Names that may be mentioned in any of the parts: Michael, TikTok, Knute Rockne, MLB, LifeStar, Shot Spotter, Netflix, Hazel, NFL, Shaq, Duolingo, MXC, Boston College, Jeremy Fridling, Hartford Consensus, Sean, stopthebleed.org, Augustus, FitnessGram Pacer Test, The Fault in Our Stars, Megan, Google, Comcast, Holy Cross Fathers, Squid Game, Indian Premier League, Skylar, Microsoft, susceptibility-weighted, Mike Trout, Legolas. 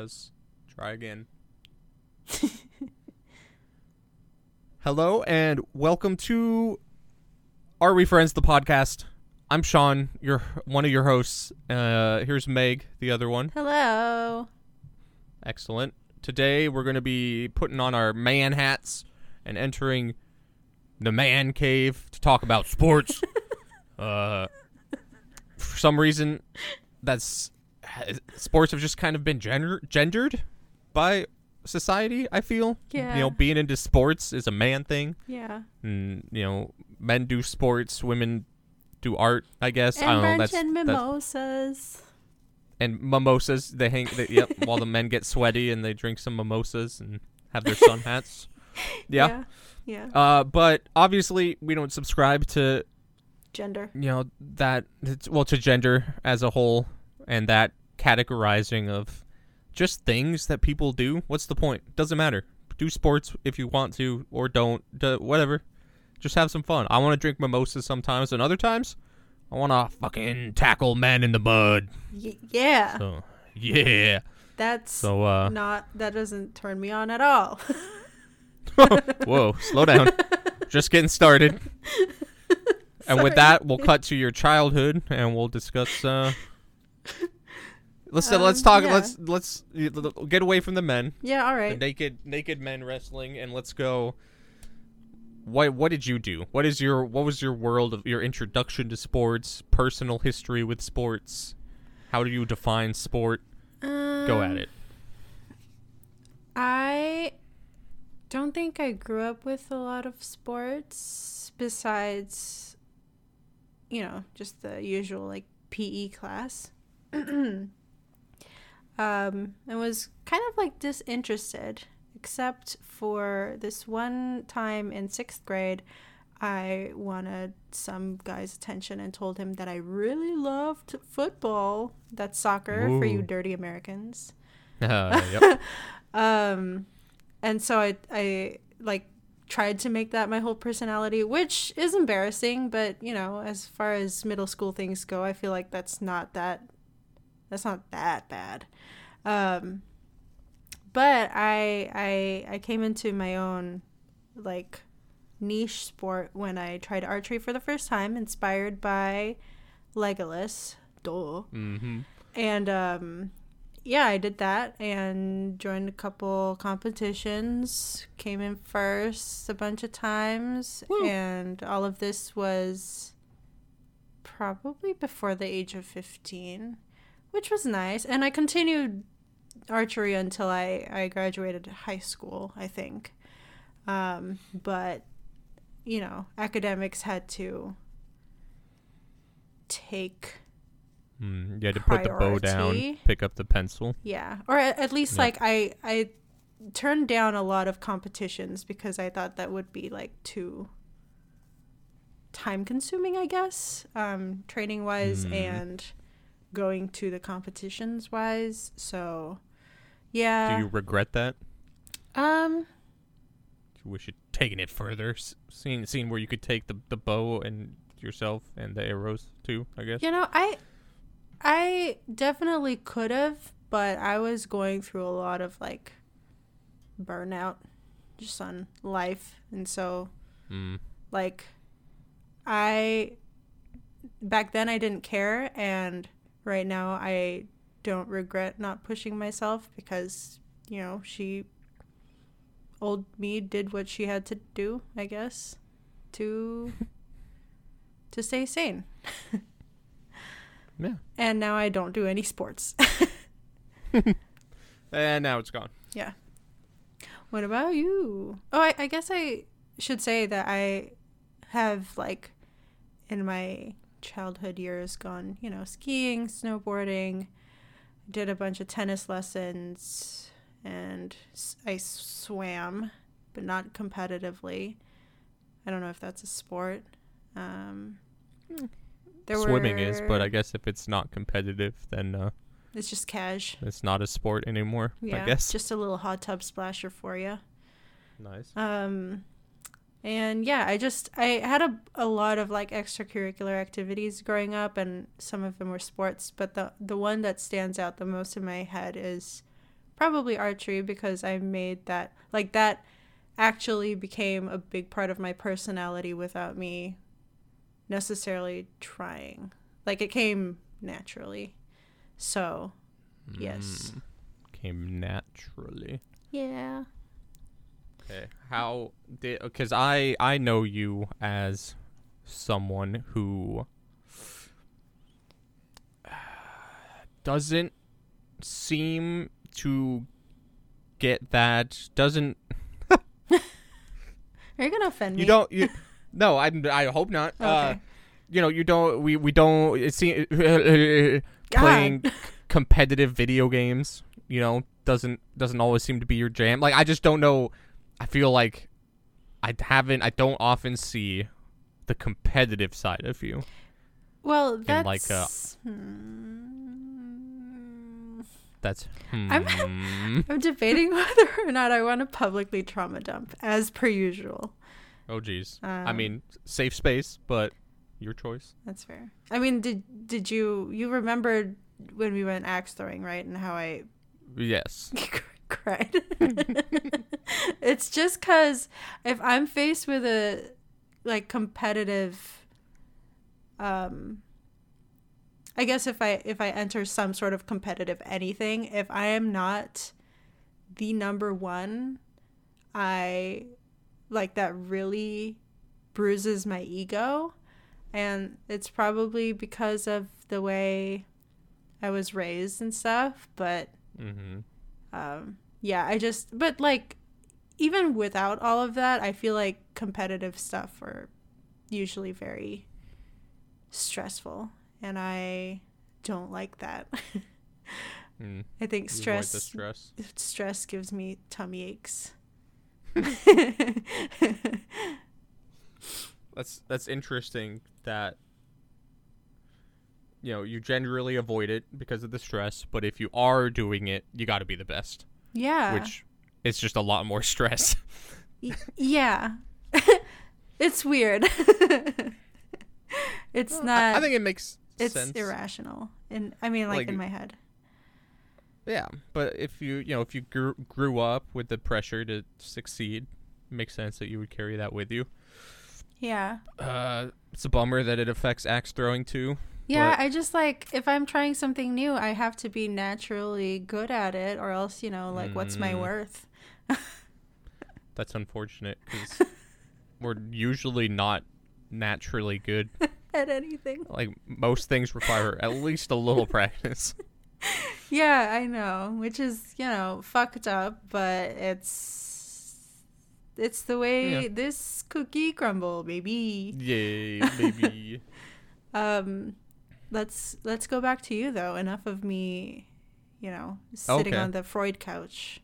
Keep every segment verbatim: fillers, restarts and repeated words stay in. Pause. Try again. Hello and welcome to Are We Friends, the podcast. I'm Sean, your one of your hosts. Uh, here's Meg, the other one. Hello. Excellent. Today we're going to be putting on our man hats and entering the man cave to talk about sports. uh, for some reason, that's sports have just kind of been gender- gendered by society, I feel. Yeah. You know, being into sports is a man thing. Yeah. And, you know, men do sports, women do art, I guess. And I don't know. That's, and mimosas. That's, and mimosas. They hang, they, yep, while the men get sweaty and they drink some mimosas and have their sun hats. Yeah. Yeah. Yeah. Uh, but obviously, we don't subscribe to gender. You know, that, it's, well, to gender as a whole and that categorizing of just things that people do. What's the point? Doesn't matter. Do sports if you want to, or don't. Do whatever. Just have some fun. I want to drink mimosas sometimes, and other times, I want to fucking tackle men in the mud. Y- yeah. So, yeah. That's so uh, not. That doesn't turn me on at all. Whoa! Slow down. Just getting started. And with that, we'll cut to your childhood, and we'll discuss. Uh, Let's um, let's talk. Yeah. Let's let's get away from the men. Yeah, all right. The naked naked men wrestling, and let's go. What what did you do? What is your what was your world of your introduction to sports? Personal history with sports. How do you define sport? Um, go at it. I don't think I grew up with a lot of sports besides, you know, just the usual like P E class. Um, I was kind of like disinterested, except for this one time in sixth grade, I wanted some guy's attention and told him that I really loved football. That's soccer. Ooh. For you dirty Americans. Uh, yep. um, and so I, I like tried to make that my whole personality, which is embarrassing, but you know, as far as middle school things go, I feel like that's not that That's not that bad. Um, but I, I I came into my own, like, niche sport when I tried archery for the first time, inspired by Legolas. Duh. Mm-hmm. And, um, yeah, I did that and joined a couple competitions, came in first a bunch of times, Woo. And all of this was probably before the age of fifteen. Which was nice. And I continued archery until I, I graduated high school, I think. Um, but, you know, academics had to take mm, You had to priority. Put the bow down, pick up the pencil. Yeah. Or at, at least, yeah. like, I, I turned down a lot of competitions because I thought that would be, like, too time-consuming, I guess, um, training-wise mm. and going to the competitions wise. So yeah. Do you regret that? Um do you wish you'd taken it further, seeing seeing where you could take the, the bow and yourself and the arrows too, I guess? You know, I I definitely could have, but I was going through a lot of like burnout just on life, and so mm. like I back then I didn't care, and right now, I don't regret not pushing myself because, you know, she, old me, did what she had to do, I guess, to to stay sane. Yeah. And now I don't do any sports. And now it's gone. Yeah. What about you? Oh, I, I guess I should say that I have, like, in my childhood years gone, you know, skiing, snowboarding, did a bunch of tennis lessons, and I swam, but not competitively. I don't know if that's a sport. Um, there Swimming were, is, but I guess if it's not competitive, then uh, it's just cash. It's not a sport anymore, yeah, I guess. Just a little hot tub splasher for you. Nice. Um, And yeah, I just, I had a, a lot of like extracurricular activities growing up, and some of them were sports, but the, the one that stands out the most in my head is probably archery, because I made that, like, that actually became a big part of my personality without me necessarily trying. Like, it came naturally. So, yes. Mm, came naturally. Yeah. Okay. How did, because I, I know you as someone who doesn't seem to get that, doesn't... Are you gonna offend me? You don't. You, no, I. I hope not. Okay. Uh, you know, you don't. We, we don't. It seems playing competitive video games, you know, doesn't doesn't always seem to be your jam. Like, I just don't know. I feel like I haven't. I don't often see the competitive side of you. Well, that's like a, hmm. that's. Hmm. I'm I'm debating whether or not I want to publicly trauma dump, as per usual. Oh geez, um, I mean, safe space, but your choice. That's fair. I mean, did did you you remembered when we went axe throwing, right? And how I yes cried. It's just because if I'm faced with a like competitive, um, I guess if I if I enter some sort of competitive anything, if I am not the number one, I like that really bruises my ego. And it's probably because of the way I was raised and stuff. But mm-hmm. um, yeah, I just, but like, even without all of that, I feel like competitive stuff are usually very stressful. And I don't like that. mm. I think stress, stress stress gives me tummy aches. That's that's interesting that, you know, you generally avoid it because of the stress, but if you are doing it, you got to be the best. Yeah. Which it's just a lot more stress. y- yeah. It's weird. It's well, not I, I think it makes it's sense. It's irrational. In I mean like, like in my head. Yeah, but if you, you know, if you grew, grew up with the pressure to succeed, it makes sense that you would carry that with you. Yeah. Uh, it's a bummer that it affects axe throwing too. Yeah, I just like, if I'm trying something new, I have to be naturally good at it, or else, you know, like, mm. what's my worth? That's unfortunate, because we're usually not naturally good at anything. Like, most things require at least a little practice. Yeah, I know, which is, you know, fucked up, but it's it's the way yeah. this cookie crumble, baby. Yay, baby. um, let's let's go back to you though. Enough of me, you know, sitting okay. on the Freud couch.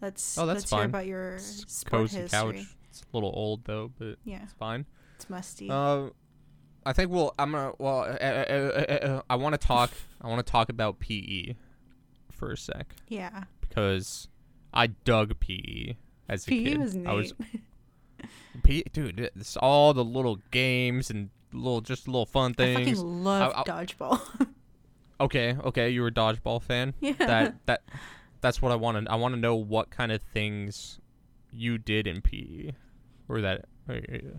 Let's oh, that's let's fine. Hear about your it's sport cozy history. Couch. It's a little old though, but yeah, it's fine. It's musty. Um. Uh, I think we'll, I'm going to, well, uh, uh, uh, uh, I want to talk, I want to talk about P E for a sec. Yeah. Because I dug P E as a P E kid. P E was neat. I was, P E, dude, it's all the little games and little, just little fun things. I fucking love I, I, dodgeball. okay, okay, you were a dodgeball fan? Yeah. That, that, that's what I want to, I want to know what kind of things you did in P E. Or that, or, or,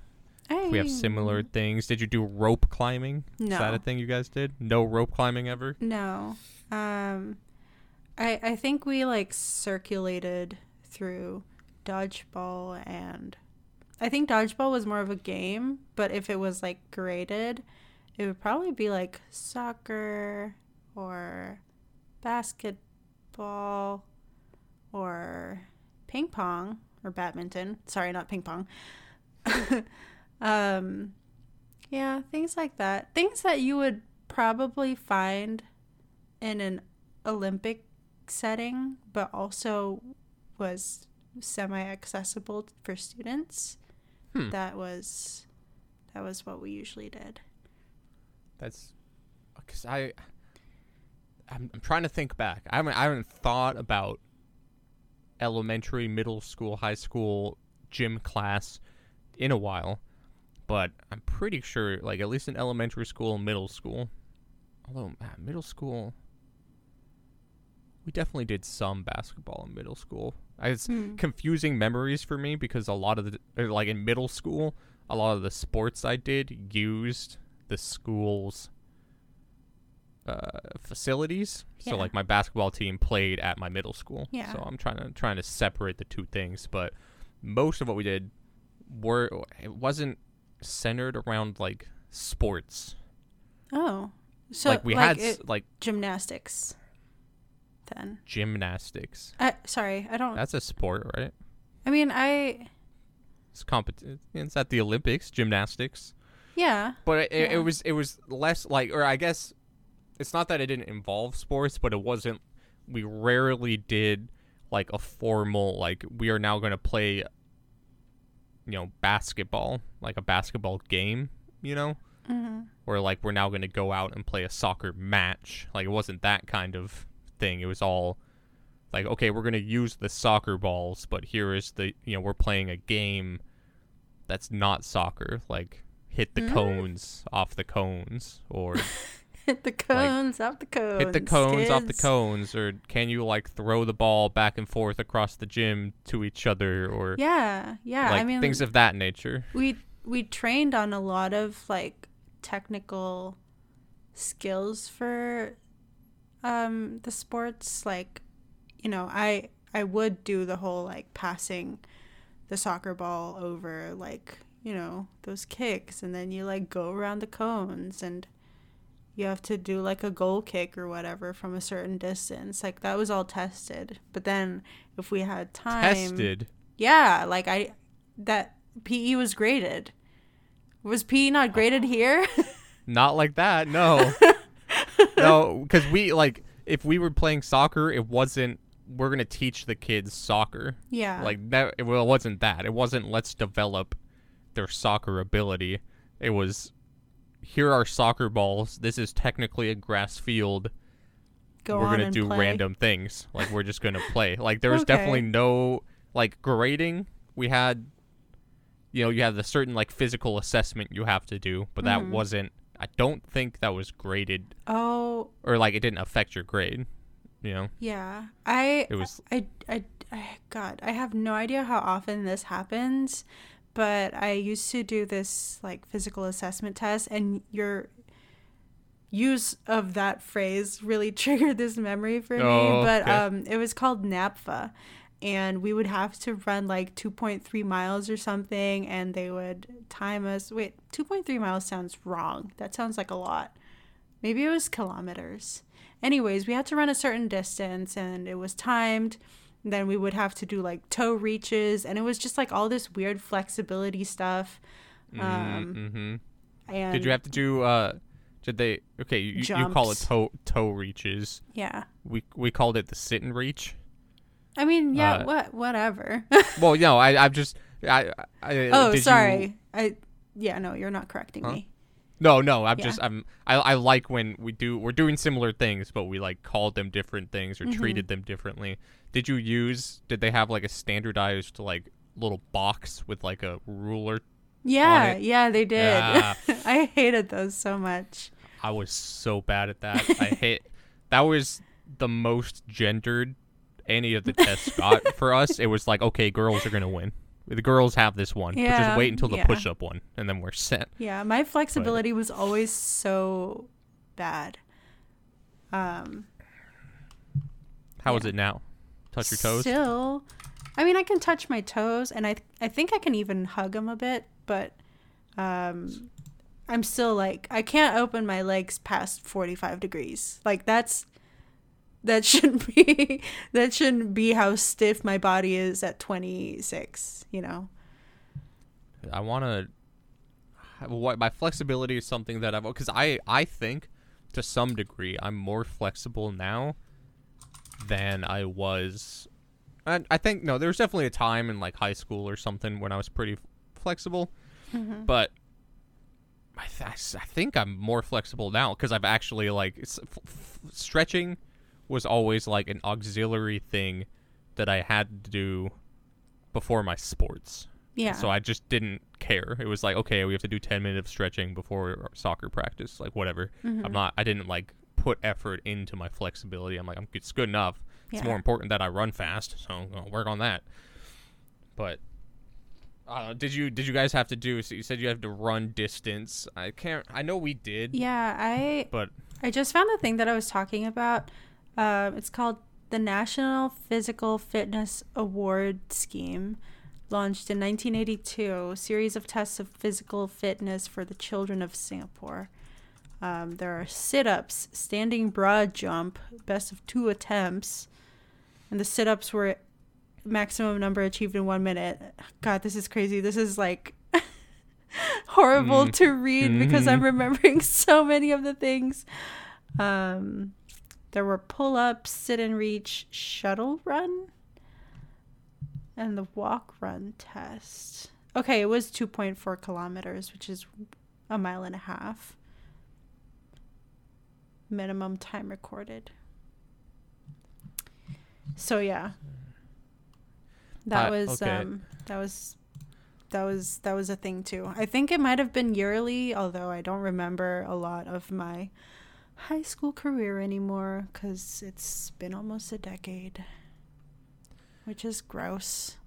If we have similar things. Did you do rope climbing? No. Is that a thing you guys did? No rope climbing ever? No. Um, I I think we like circulated through dodgeball, and I think dodgeball was more of a game, but if it was like graded, it would probably be like soccer or basketball or ping pong or badminton. Sorry, not ping pong. Um, yeah, things like that. Things that you would probably find in an Olympic setting, but also was semi-accessible for students. Hmm. That was, that was what we usually did. That's, 'cause I, I'm, I'm trying to think back. I haven't, I haven't thought about elementary, middle school, high school gym class in a while. But I'm pretty sure, like, at least in elementary school and middle school, although uh, middle school, We definitely did some basketball in middle school. It's mm. confusing memories for me because a lot of the, or like in middle school, a lot of the sports I did used the school's uh, facilities. Yeah. So like my basketball team played at my middle school. Yeah. So I'm trying to trying to separate the two things, but most of what we did were it wasn't centered around like sports. Oh. So like we like had it, like gymnastics. Then gymnastics. Uh, sorry, I don't. That's a sport, right? I mean, I. It's competition. It's at the Olympics, gymnastics. Yeah. But it, yeah. It, it was it was less like, or I guess, it's not that it didn't involve sports, but it wasn't. We rarely did like a formal like we are now going to play. You know, basketball, like a basketball game. You know, mm-hmm. or like we're now going to go out and play a soccer match. Like it wasn't that kind of thing. It was all like, okay, we're going to use the soccer balls, but here is the, you know, we're playing a game that's not soccer, like hit the mm. cones off the cones or hit the cones like, off the cones hit the cones kids. off the cones, or can you like throw the ball back and forth across the gym to each other, or yeah yeah like, I mean, things of that nature. We we trained on a lot of like technical skills for Um, the sports, like, you know, I I would do the whole like passing the soccer ball over, like, you know, those kicks, and then you like go around the cones and you have to do like a goal kick or whatever from a certain distance. Like that was all tested. But then if we had time, tested. Yeah, like I that P E was graded. Was P E not graded here? Not like that, no. No, because we, like, if we were playing soccer, it wasn't, we're going to teach the kids soccer. Yeah. Like, that, it, well, it wasn't that. It wasn't, let's develop their soccer ability. It was, here are soccer balls. This is technically a grass field. Go we're on gonna and do play. Random things. Like, we're just going to play. Like, there was okay. definitely no, like, grading. We had, you know, you have the certain, like, physical assessment you have to do, but that mm-hmm. wasn't. I don't think that was graded. Oh. Or like it didn't affect your grade, you know? Yeah. I, it was. I, I, I, God, I have no idea how often this happens, but I used to do this like physical assessment test, and your use of that phrase really triggered this memory for oh, me. But okay. um, it was called NAPFA, and we would have to run like two point three miles or something, and they would time us. Wait, two point three miles sounds wrong. That sounds like a lot. Maybe it was kilometers. Anyways, we had to run a certain distance, and it was timed. Then we would have to do like toe reaches, and it was just like all this weird flexibility stuff. Um, mm-hmm. And did you have to do? Uh, did they? Okay, you, you call it toe toe reaches. Yeah. We we called it the sit and reach. I mean, yeah, uh, what, whatever. Well, no, I, I've just, I, I. Oh, sorry. You... I, yeah, no, you're not correcting huh? me. No, no, I'm yeah. just, I'm, I, I like when we do, we're doing similar things, but we like called them different things or mm-hmm. treated them differently. Did you use? Did they have like a standardized like little box with like a ruler? Yeah, on it? Yeah, they did. Yeah. I hated those so much. I was so bad at that. I hate. That was the most gendered. Any of the tests got for us. It was like, okay, girls are gonna win. The girls have this one. Yeah, but just wait until the yeah. push-up one, and then we're set. Yeah, my flexibility but. was always so bad. Um, how yeah. is it now? Touch your toes. Still, I mean, I can touch my toes, and I th- I think I can even hug them a bit, but um, I'm still like I can't open my legs past forty-five degrees. Like that's. That shouldn't be that shouldn't be how stiff my body is at twenty-six, you know. I want to what my flexibility is something that I've because I I think to some degree I'm more flexible now than I was. I, I think no, there was definitely a time in like high school or something when I was pretty flexible, mm-hmm. but I, th- I think I'm more flexible now because I've actually like it's f- f- stretching. Was always like an auxiliary thing that I had to do before my sports. Yeah. So I just didn't care. It was like, okay, we have to do ten minutes of stretching before soccer practice, like whatever. Mm-hmm. I'm not, I didn't like put effort into my flexibility. I'm like, I'm, it's good enough. It's yeah. more important that I run fast, so I'll work on that. But uh, did you did you guys have to do? So you said you have to run distance. I can't. I know we did. Yeah, I. But I just found the thing that I was talking about. Uh, it's called the National Physical Fitness Award Scheme, launched in nineteen eighty-two. A series of tests of physical fitness for the children of Singapore. Um, there are sit-ups, standing broad jump, best of two attempts, and the sit-ups were maximum number achieved in one minute. God, this is crazy. This is like horrible mm. to read mm-hmm. because I'm remembering so many of the things. Um, there were pull-ups, sit-and-reach, shuttle run, and the walk-run test. Okay, it was two point four kilometers, which is a mile and a half. Minimum time recorded. So yeah, that uh, was okay. um that was that was that was a thing too. I think it might have been yearly, although I don't remember a lot of my high school career anymore because it's been almost a decade, which is gross.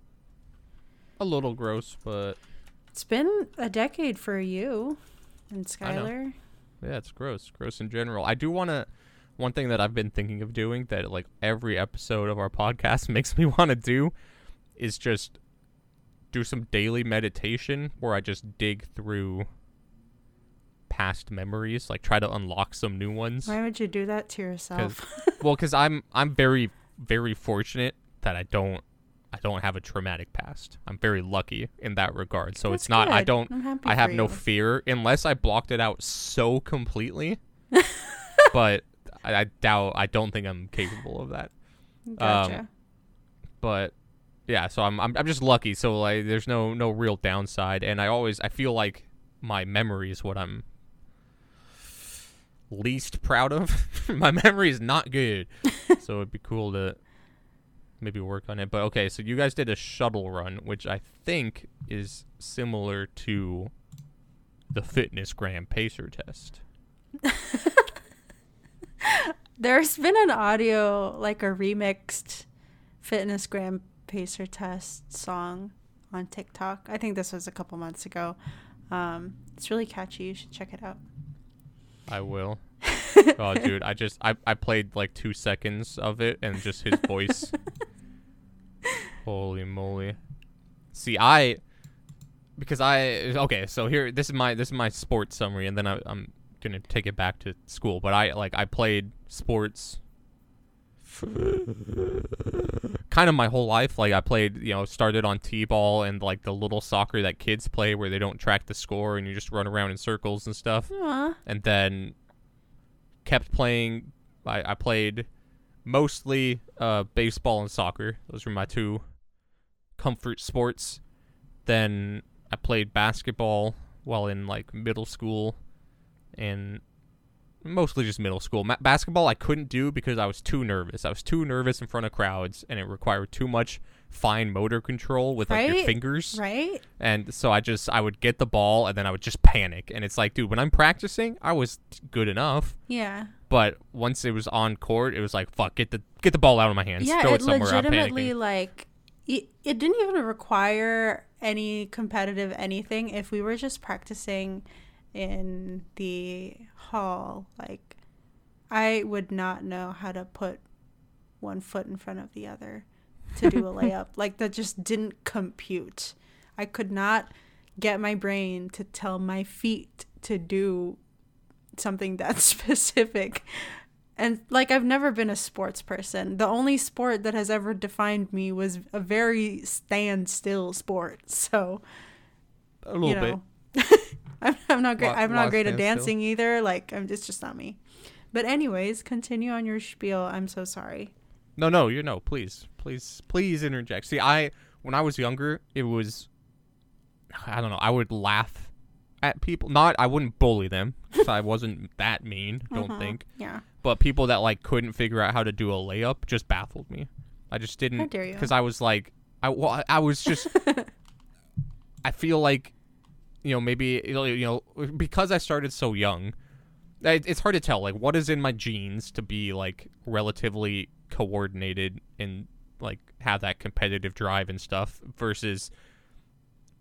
A little gross, but it's been a decade for you and Skylar. Yeah, it's gross. Gross in general. I do want to... One thing that I've been thinking of doing that, like, every episode of our podcast makes me want to do is just do some daily meditation where I just dig through past memories, like, try to unlock some new ones. Why would you do that to yourself? Cause, well, because I'm, I'm very, very fortunate that I don't... I don't have a traumatic past. I'm very lucky in that regard. So That's it's not, good. I don't, I'm happy I have no you. fear unless I blocked it out so completely, but I, I doubt, I don't think I'm capable of that. Gotcha. Um, but yeah, so I'm, I'm, I'm just lucky. So like, there's no, no real downside. And I always, I feel like my memory is what I'm least proud of. My memory is not good. So it'd be cool to maybe work on it. But okay, so you guys did a shuttle run, which I think is similar to the FitnessGram Pacer Test. There's been an audio, like a remixed FitnessGram Pacer Test song on TikTok. I think this was a couple months ago. Um, it's really catchy. You should check it out. I will. Oh, dude, I just I, I played like two seconds of it and just his voice. Holy moly. See, I because I okay, so here this is my this is my sports summary, and then I, I'm gonna take it back to school. But I like I played sports kind of my whole life. Like I played, you know, started on t-ball and like the little soccer that kids play where they don't track the score and you just run around in circles and stuff. Aww. And then kept playing. I, I played mostly uh, baseball and soccer. Those were my two comfort sports. Then I played basketball while in like middle school and mostly just middle school. Ma- basketball I couldn't do because I was too nervous. I was too nervous in front of crowds and it required too much fine motor control with like right? your fingers. Right. And so I just I would get the ball and then I would just panic. And it's like, dude, when I'm practicing, I was good enough. Yeah. But once it was on court, it was like, fuck, get the get the ball out of my hands. Yeah, throw it, it somewhere. Legitimately, I'm panicking. Like it, it didn't even require any competitive anything. If we were just practicing in the hall, like I would not know how to put one foot in front of the other to do a layup. Like that just didn't compute. I could not get my brain to tell my feet to do something that specific. And like I've never been a sports person. The only sport that has ever defined me was a very standstill sport. So a little you know. bit. I'm, I'm not great. Lock, I'm not great at dancing still. either. Like I'm just, just not me. But anyways, continue on your spiel. I'm so sorry. No, no, you know, please, please, please interject. See, I when I was younger, it was, I don't know, I would laugh at people. Not, I wouldn't bully them. So I wasn't that mean. Don't uh-huh. think. Yeah. But people that like couldn't figure out how to do a layup just baffled me. I just didn't. How dare you? Because I was like, I well, I was just. I feel like. You know, maybe, you know, because I started so young, it, it's hard to tell, like, what is in my genes to be, like, relatively coordinated and like have that competitive drive and stuff versus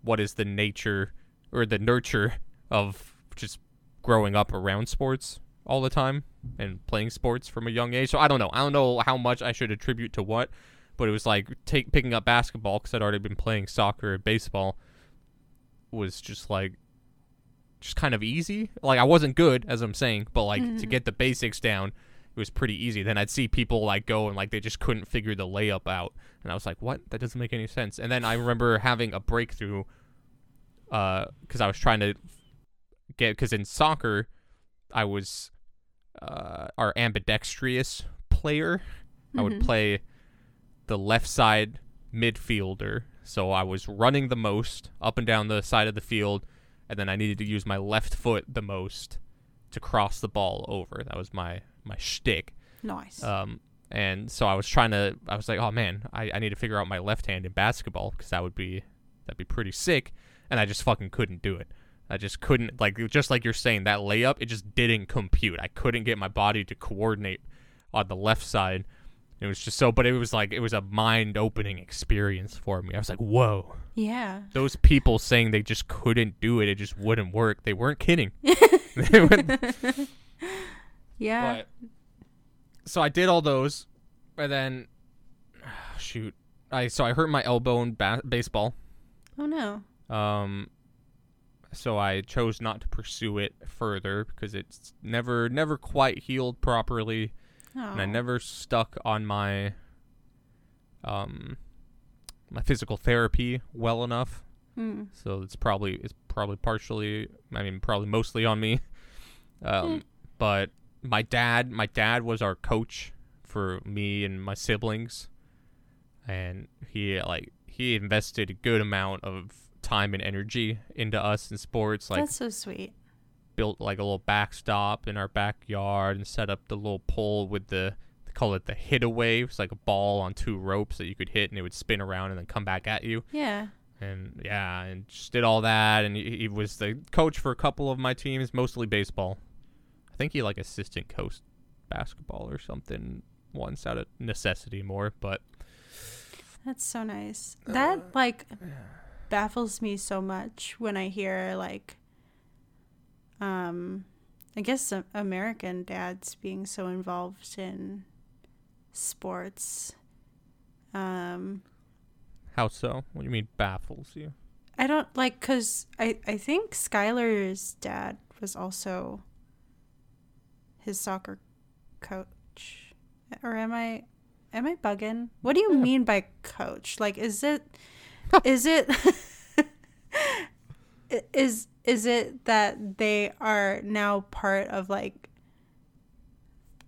what is the nature or the nurture of just growing up around sports all the time and playing sports from a young age. So I don't know. I don't know how much I should attribute to what, but it was like take, picking up basketball because I'd already been playing soccer and baseball was just like just kind of easy. Like I wasn't good, as I'm saying, but like mm-hmm. to get the basics down, it was pretty easy. Then I'd see people like go and like they just couldn't figure the layup out, and I was like, what? That doesn't make any sense. And then I remember having a breakthrough uh because I was trying to get, because in soccer I was uh our ambidextrous player. Mm-hmm. I would play the left side midfielder, so I was running the most up and down the side of the field, and then I needed to use my left foot the most to cross the ball over. That was my my shtick. Nice. Um, and so I was trying to. I was like, oh man, I, I need to figure out my left hand in basketball because that would be that'd be pretty sick. And I just fucking couldn't do it. I just couldn't, like, just like you're saying, that layup, it just didn't compute. I couldn't get my body to coordinate on the left side. It was just so, but it was like, it was a mind-opening experience for me. I was like, whoa. Yeah. Those people saying they just couldn't do it, it just wouldn't work. They weren't kidding. They wouldn't. Yeah. But, so I did all those, and then, oh, shoot. I So I hurt my elbow in ba- baseball. Oh, no. Um, so I chose not to pursue it further because it's never, never quite healed properly. And I never stuck on my um my physical therapy well enough. Mm. So it's probably it's probably partially I mean probably mostly on me. Um mm. But my dad my dad was our coach for me and my siblings, and he like he invested a good amount of time and energy into us in sports. Like, that's so sweet. Built like a little backstop in our backyard and set up the little pole with the, they call it the hit away. It's like a ball on two ropes that you could hit and it would spin around and then come back at you. Yeah. And yeah, and just did all that. And he, he was the coach for a couple of my teams, mostly baseball. I think he like assistant coached basketball or something once out of necessity more, but. That's so nice. Uh, that like baffles me so much when I hear like, Um, I guess uh, American dads being so involved in sports. Um, How so? What do you mean baffles you? I don't like, because I, I think Skylar's dad was also his soccer coach. Or am I, am I bugging? What do you yeah. mean by coach? Like, is it, is it, is Is it that they are now part of like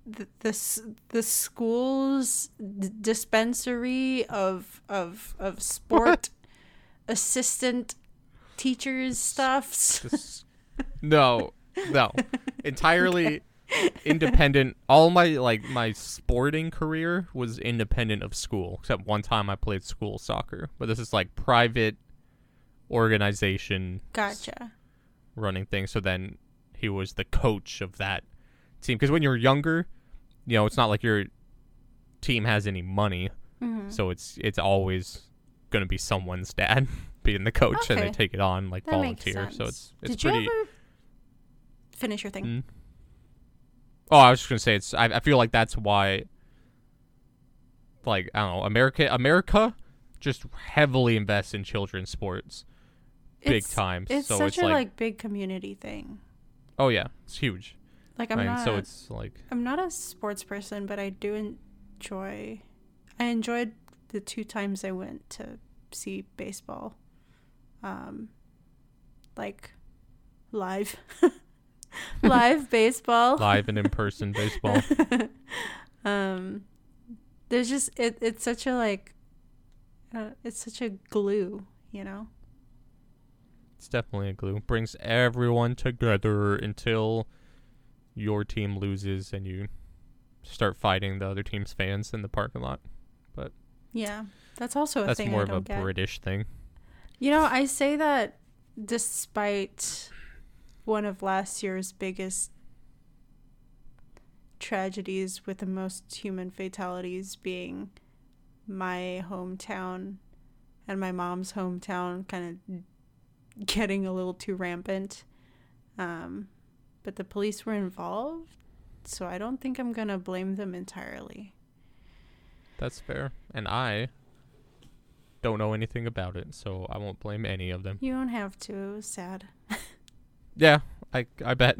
the the, the school's d- dispensary of of of sport what? assistant teachers stuffs? Just, no, no, entirely okay. independent. All my like my sporting career was independent of school, except one time I played school soccer. But this is like private organization. Gotcha. Running things. So then he was the coach of that team, because when you're younger, you know, it's not like your team has any money. Mm-hmm. So it's it's always going to be someone's dad being the coach. Okay. And they take it on like that volunteer. So it's it's Did pretty you ever finish your thing? Mm. Oh, I was just going to say it's I, I feel like that's why, like, I don't know, America America just heavily invests in children's sports. Big it's, time. It's so such it's a like, like big community thing. Oh yeah, it's huge. Like I'm and not. So it's like I'm not a sports person, but I do enjoy. I enjoyed the two times I went to see baseball, um, like live, live baseball, live and in person baseball. um, there's just it. It's such a like. Uh, it's such a glue, you know. It's definitely a glue. It brings everyone together until your team loses and you start fighting the other team's fans in the parking lot. But yeah, that's also a that's thing. That's more I of don't a get. British thing. You know, I say that despite one of last year's biggest tragedies with the most human fatalities being my hometown and my mom's hometown kind of getting a little too rampant. Um, but the police were involved, so I don't think I'm going to blame them entirely. That's fair. And I don't know anything about it, so I won't blame any of them. You don't have to. It was sad. Yeah, I I bet.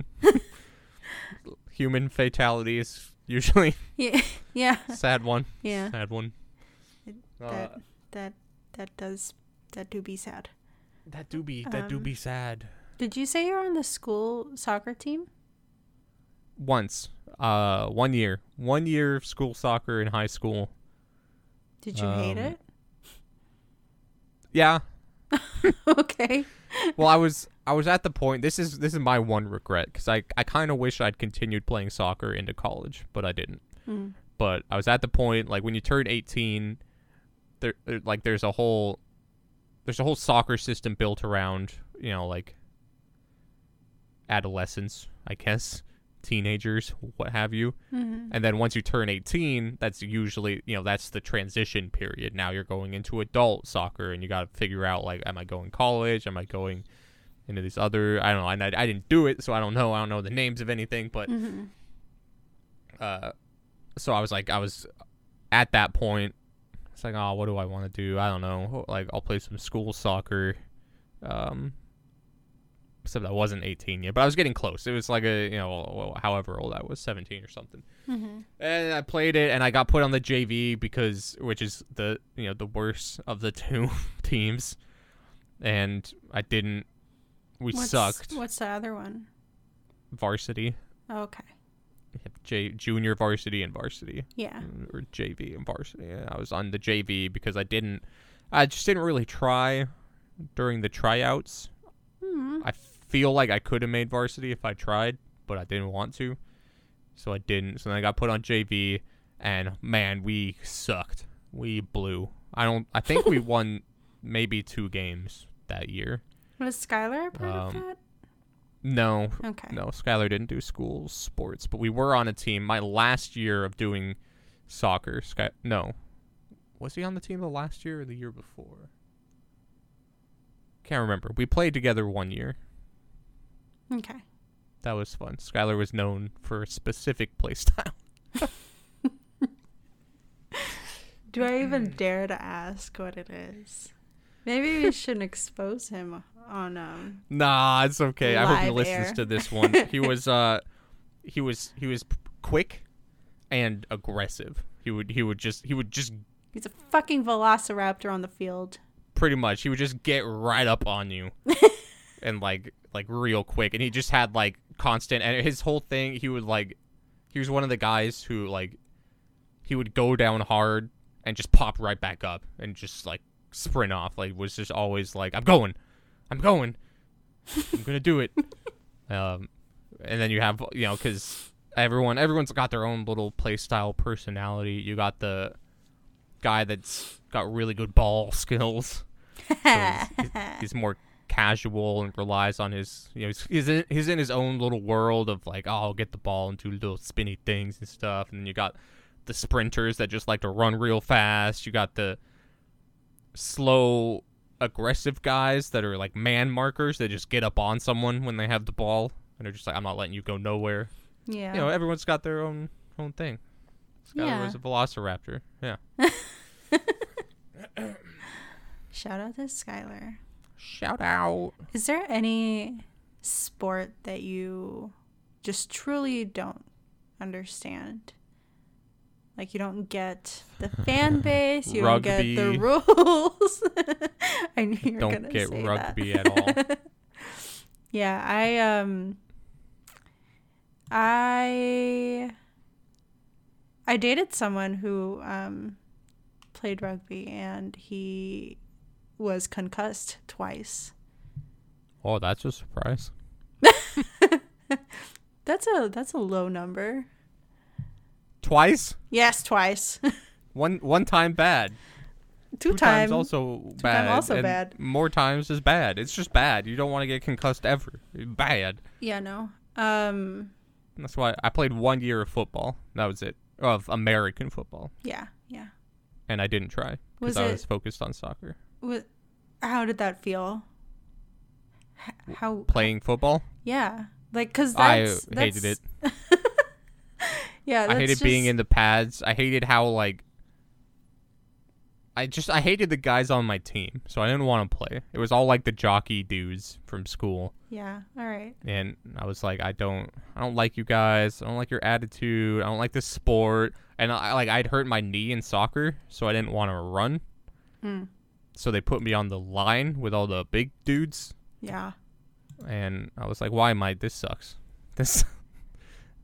Human fatality is usually yeah, yeah. sad one. Yeah. Sad one. It, that, uh, that that does that do be sad. That do be that um, do be sad. Did you say you're on the school soccer team? Once. Uh one year. One year of school soccer in high school. Did you um, hate it? Yeah. Okay. Well, I was I was at the point. This is this is my one regret, because I I kind of wish I'd continued playing soccer into college, but I didn't. Mm. But I was at the point, like, when you turn eighteen, there like there's a whole there's a whole soccer system built around, you know, like adolescence, I guess, teenagers, what have you. Mm-hmm. And then once you turn eighteen, that's usually, you know, that's the transition period. Now you're going into adult soccer, and you got to figure out, like, am I going college? Am I going into these other, I don't know, I, I didn't do it, so I don't know. I don't know the names of anything, but, mm-hmm. uh, so I was like, I was at that point, it's like, oh, what do I want to do? I don't know. Like, I'll play some school soccer, um, except I wasn't eighteen yet, but I was getting close. It was like a, you know, however old I was, seventeen or something. Mm-hmm. And I played it, and I got put on the J V because, which is the, you know, the worst of the two teams. And I didn't, we what's, sucked. What's the other one? Varsity. Oh, okay. J, junior varsity and varsity. Yeah. Or J V and varsity. And I was on the J V because I didn't, I just didn't really try during the tryouts. Mm-hmm. I feel like I could have made varsity if I tried, but I didn't want to, so I didn't. So then I got put on J V, and man, we sucked. We blew. I don't. I think we won maybe two games that year. Was Skylar part um, of that? No. Okay. No, Skylar didn't do school sports, but we were on a team. My last year of doing soccer, Sky. No, was he on the team the last year or the year before? Can't remember. We played together one year. Okay. That was fun. Skylar was known for a specific playstyle. Do I even dare to ask what it is? Maybe we shouldn't expose him on um Nah, it's okay. I hope he listens air. to this one. He was uh he was he was quick and aggressive. He would he would just he would just He's a fucking velociraptor on the field. Pretty much. He would just get right up on you and like like real quick, and he just had like constant, and his whole thing, he would like he was one of the guys who like he would go down hard and just pop right back up and just like sprint off, like was just always like, I'm going I'm going I'm gonna do it. Um and then you have, you know, because everyone everyone's got their own little play style personality. You got the guy that's got really good ball skills. So he's, he's more casual and relies on his, you know, he's, he's, in, he's in his own little world of like, oh, I'll get the ball and do little spinny things and stuff. And then you got the sprinters that just like to run real fast. You got the slow, aggressive guys that are like man markers that just get up on someone when they have the ball and are just like, I'm not letting you go nowhere. Yeah. You know, everyone's got their own own thing. Skylar yeah. was a velociraptor. Yeah. Shout out to Skylar. Shout out. Is there any sport that you just truly don't understand? Like, you don't get the fan base, you don't get the rules. I knew you were going to say that. Don't get rugby at all. Yeah, I um I I dated someone who um, played rugby, and he was concussed twice. Oh, that's a surprise. that's a that's a low number. Twice? Yes, twice. one one time bad. Two, Two times, times also Two bad. Time also and bad. More times is bad. It's just bad. You don't want to get concussed ever. Bad. Yeah, no. Um, That's why I played one year of football. That was it. Of American football. Yeah, yeah. And I didn't try because I was focused on soccer. Was, how did that feel? How playing football? Yeah, like because I hated it. Yeah, that's I hated just... being in the pads. I hated how like. I just I hated the guys on my team, so I didn't want to play. It was all like the jockey dudes from school. Yeah, all right. And I was like, I don't, I don't like you guys. I don't like your attitude. I don't like this sport. And I like I'd hurt my knee in soccer, so I didn't want to run. Mm. So they put me on the line with all the big dudes. Yeah. And I was like, why am I? This sucks. This.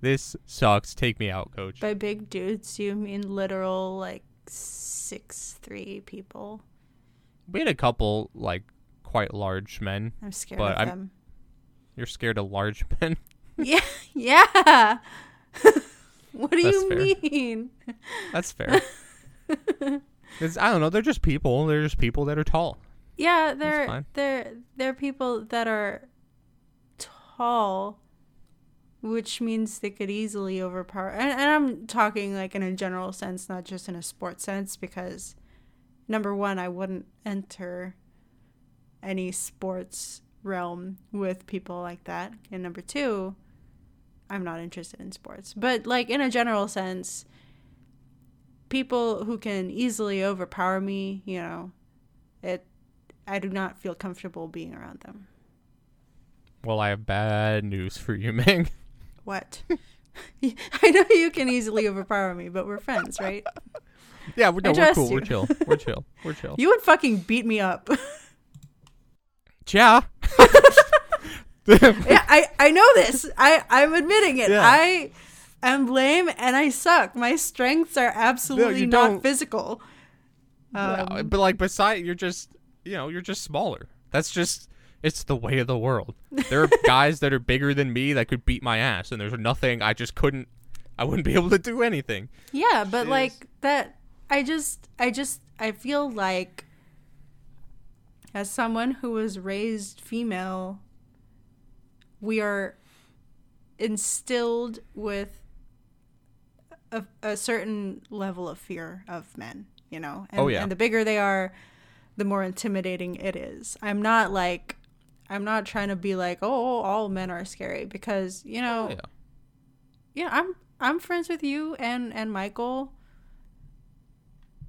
This sucks. Take me out, coach. By big dudes, you mean literal like. Six, three people. We had a couple, like, quite large men. I'm scared but of I'm, them. You're scared of large men? Yeah. Yeah. What do That's you fair. mean? That's fair. It's, I don't know. They're just people. They're just people that are tall. Yeah. They're, they're, they're people that are tall, which means they could easily overpower. And, and I'm talking like in a general sense, not just in a sports sense, because number one, I wouldn't enter any sports realm with people like that. And number two, I'm not interested in sports. But like in a general sense, people who can easily overpower me, you know, it. I do not feel comfortable being around them. Well, I have bad news for you, Ming. What? I know you can easily overpower me, but we're friends, right? Yeah, we're, no, we're cool. You. We're chill. We're chill. We're chill. You would fucking beat me up. Yeah. Yeah, I, I know this. I, I'm admitting it. Yeah. I am lame and I suck. My strengths are absolutely no, not don't. physical. Um, no, but like beside, you're just, you know, you're just smaller. That's just... It's the way of the world. There are guys that are bigger than me that could beat my ass, and there's nothing I just couldn't, I wouldn't be able to do anything. Yeah, but Jeez. like that, I just, I just, I feel like as someone who was raised female, we are instilled with a, a certain level of fear of men, you know? And, oh, yeah. And the bigger they are, the more intimidating it is. I'm not like... I'm not trying to be like, oh, all men are scary because, you know, yeah, yeah I'm I'm friends with you and, and Michael.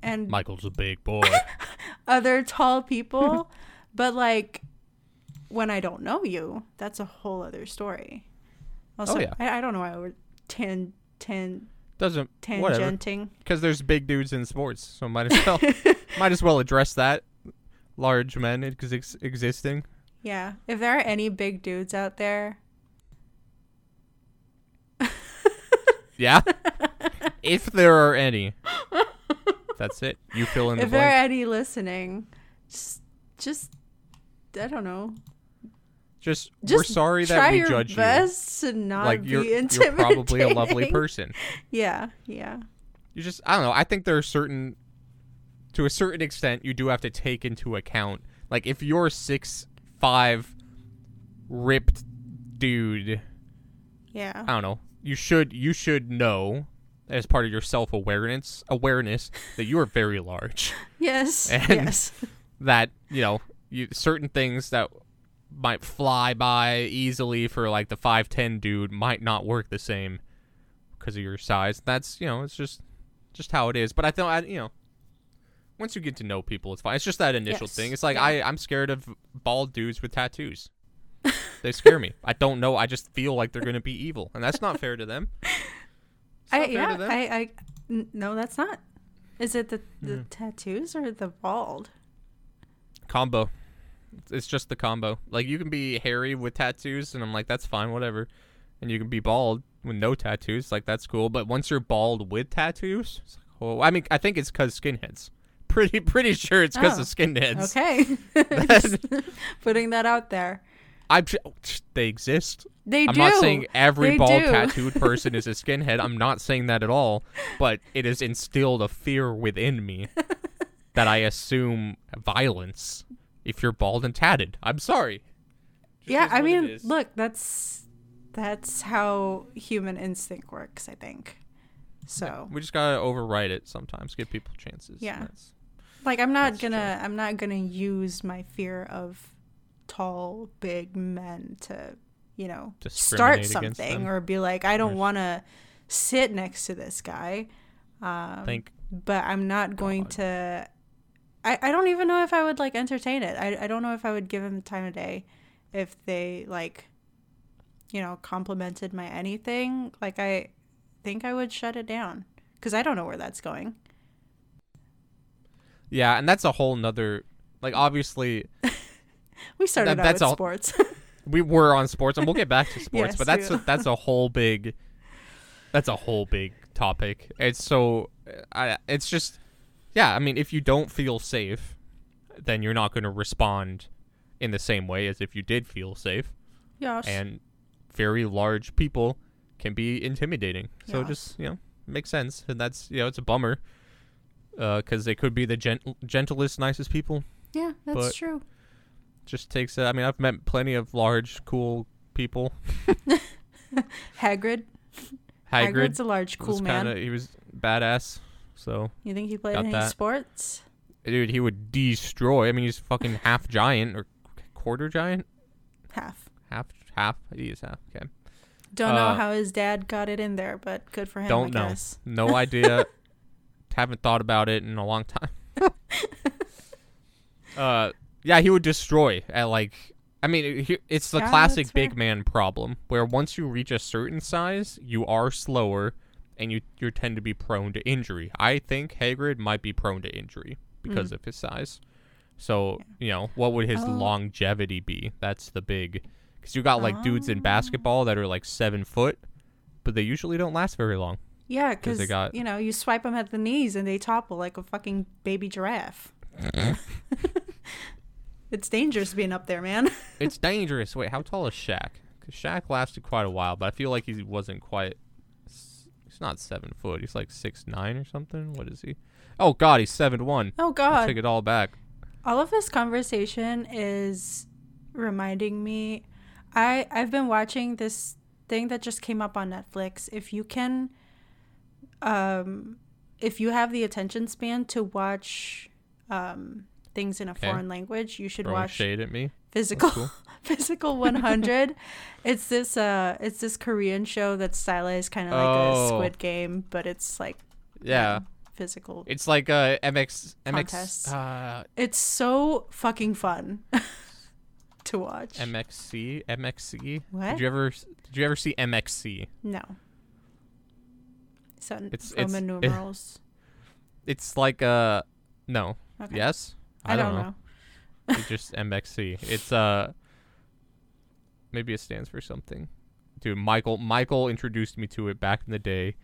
And Michael's a big boy. Other tall people. But like, when I don't know you, that's a whole other story. Also, oh, yeah. I, I don't know why we're tan, tan, Doesn't, tangenting. Because there's big dudes in sports, so might as well, might as well address that. Large men ex- existing. Yeah, if there are any big dudes out there. Yeah. If there are any. That's it. You fill in the blank. If there are any listening, just, just I don't know. Just, just we're sorry that we judge you. Try your best to not like, be you're, intimidating. You're probably a lovely person. Yeah, yeah. You just, I don't know. I think there are certain, to a certain extent, you do have to take into account, like if you're six five ripped dude, yeah, I don't know, you should you should know as part of your self-awareness awareness that you are very large. Yes, and yes, that, you know, you certain things that might fly by easily for like the five ten dude might not work the same because of your size. That's, you know, it's just just how it is. But I thought, you know, once you get to know people, it's fine. It's just that initial yes. thing. It's like, yeah. I, I'm scared of bald dudes with tattoos. They scare me. I don't know. I just feel like they're going to be evil. And that's not fair to them. I, fair yeah, to them. I, I, no, that's not. Is it the, the mm. tattoos or the bald? Combo. It's just the combo. Like, you can be hairy with tattoos, and I'm like, that's fine, whatever. And you can be bald with no tattoos. Like, that's cool. But once you're bald with tattoos, it's like, oh, I mean, I think it's because skinheads. Pretty pretty sure it's because oh, of skinheads. Okay. That, putting that out there. I'm They exist. They I'm do. I'm not saying every they bald do. tattooed person is a skinhead. I'm not saying that at all. But it has instilled a fear within me that I assume violence if you're bald and tatted. I'm sorry. Just yeah, I mean, look, that's That's how human instinct works, I think. So yeah, we just gotta override it sometimes. Give people chances. Yeah. That's, like I'm not gonna true. I'm not gonna use my fear of tall, big men to, you know, start something or be like, I don't want to sit next to this guy. Um, Thank but I'm not going God. to. I, I don't even know if I would like entertain it. I I don't know if I would give him the time of day, if they like, you know, complimented my anything. Like I think I would shut it down because I don't know where that's going. Yeah, and that's a whole nother. Like obviously, we started that, out with a, sports. We were on sports, and we'll get back to sports. Yes, but that's a, that's a whole big. That's a whole big topic. It's so. I. It's just. Yeah, I mean, if you don't feel safe, then you're not going to respond in the same way as if you did feel safe. Yes. And very large people can be intimidating. Yes. So just, you know, makes sense. And that's, you know, it's a bummer because uh, they could be the gent- gentlest, nicest people. Yeah, that's but true. Just takes, uh, I mean, I've met plenty of large, cool people. Hagrid. Hagrid. Hagrid's a large, cool kinda, man. He was badass. So you think he played any that. sports? Dude, he would destroy. I mean, he's fucking half giant or quarter giant. Half. Half. Half. He is half. Okay. Don't uh, know how his dad got it in there, but good for him. Don't I know. Guess. No idea. Haven't thought about it in a long time. uh, yeah, he would destroy at like. I mean, it's the yeah, classic big man problem where once you reach a certain size, you are slower. And you you tend to be prone to injury. I think Hagrid might be prone to injury because mm. of his size. So, you know, what would his oh. longevity be? That's the big... Because you got, like, oh. dudes in basketball that are, like, seven foot, but they usually don't last very long. Yeah, because, they got... you know, you swipe them at the knees and they topple like a fucking baby giraffe. It's dangerous being up there, man. It's dangerous. Wait, how tall is Shaq? Because Shaq lasted quite a while, but I feel like he wasn't quite... He's not seven foot. He's like six nine or something. What is he? Oh God, he's seven one. Oh God, I'll take it all back. All of this conversation is reminding me. I I've been watching this thing that just came up on Netflix. If you can, um, if you have the attention span to watch, um, things in a okay. foreign language, you should Throwing watch. Shade at me. Physical. Cool. Physical one hundred. It's this uh it's this Korean show that's stylized kind of like oh. a Squid Game, but it's like yeah um, physical. It's like a M X M X uh, it's so fucking fun to watch. M X C M X C What? Did you ever did you ever see M X C? No. So it's Roman it's, numerals. It, it's like uh no. Okay. Yes? I, I don't, don't know. know. It's just M X C. It's uh maybe it stands for something. Dude, Michael Michael introduced me to it back in the day.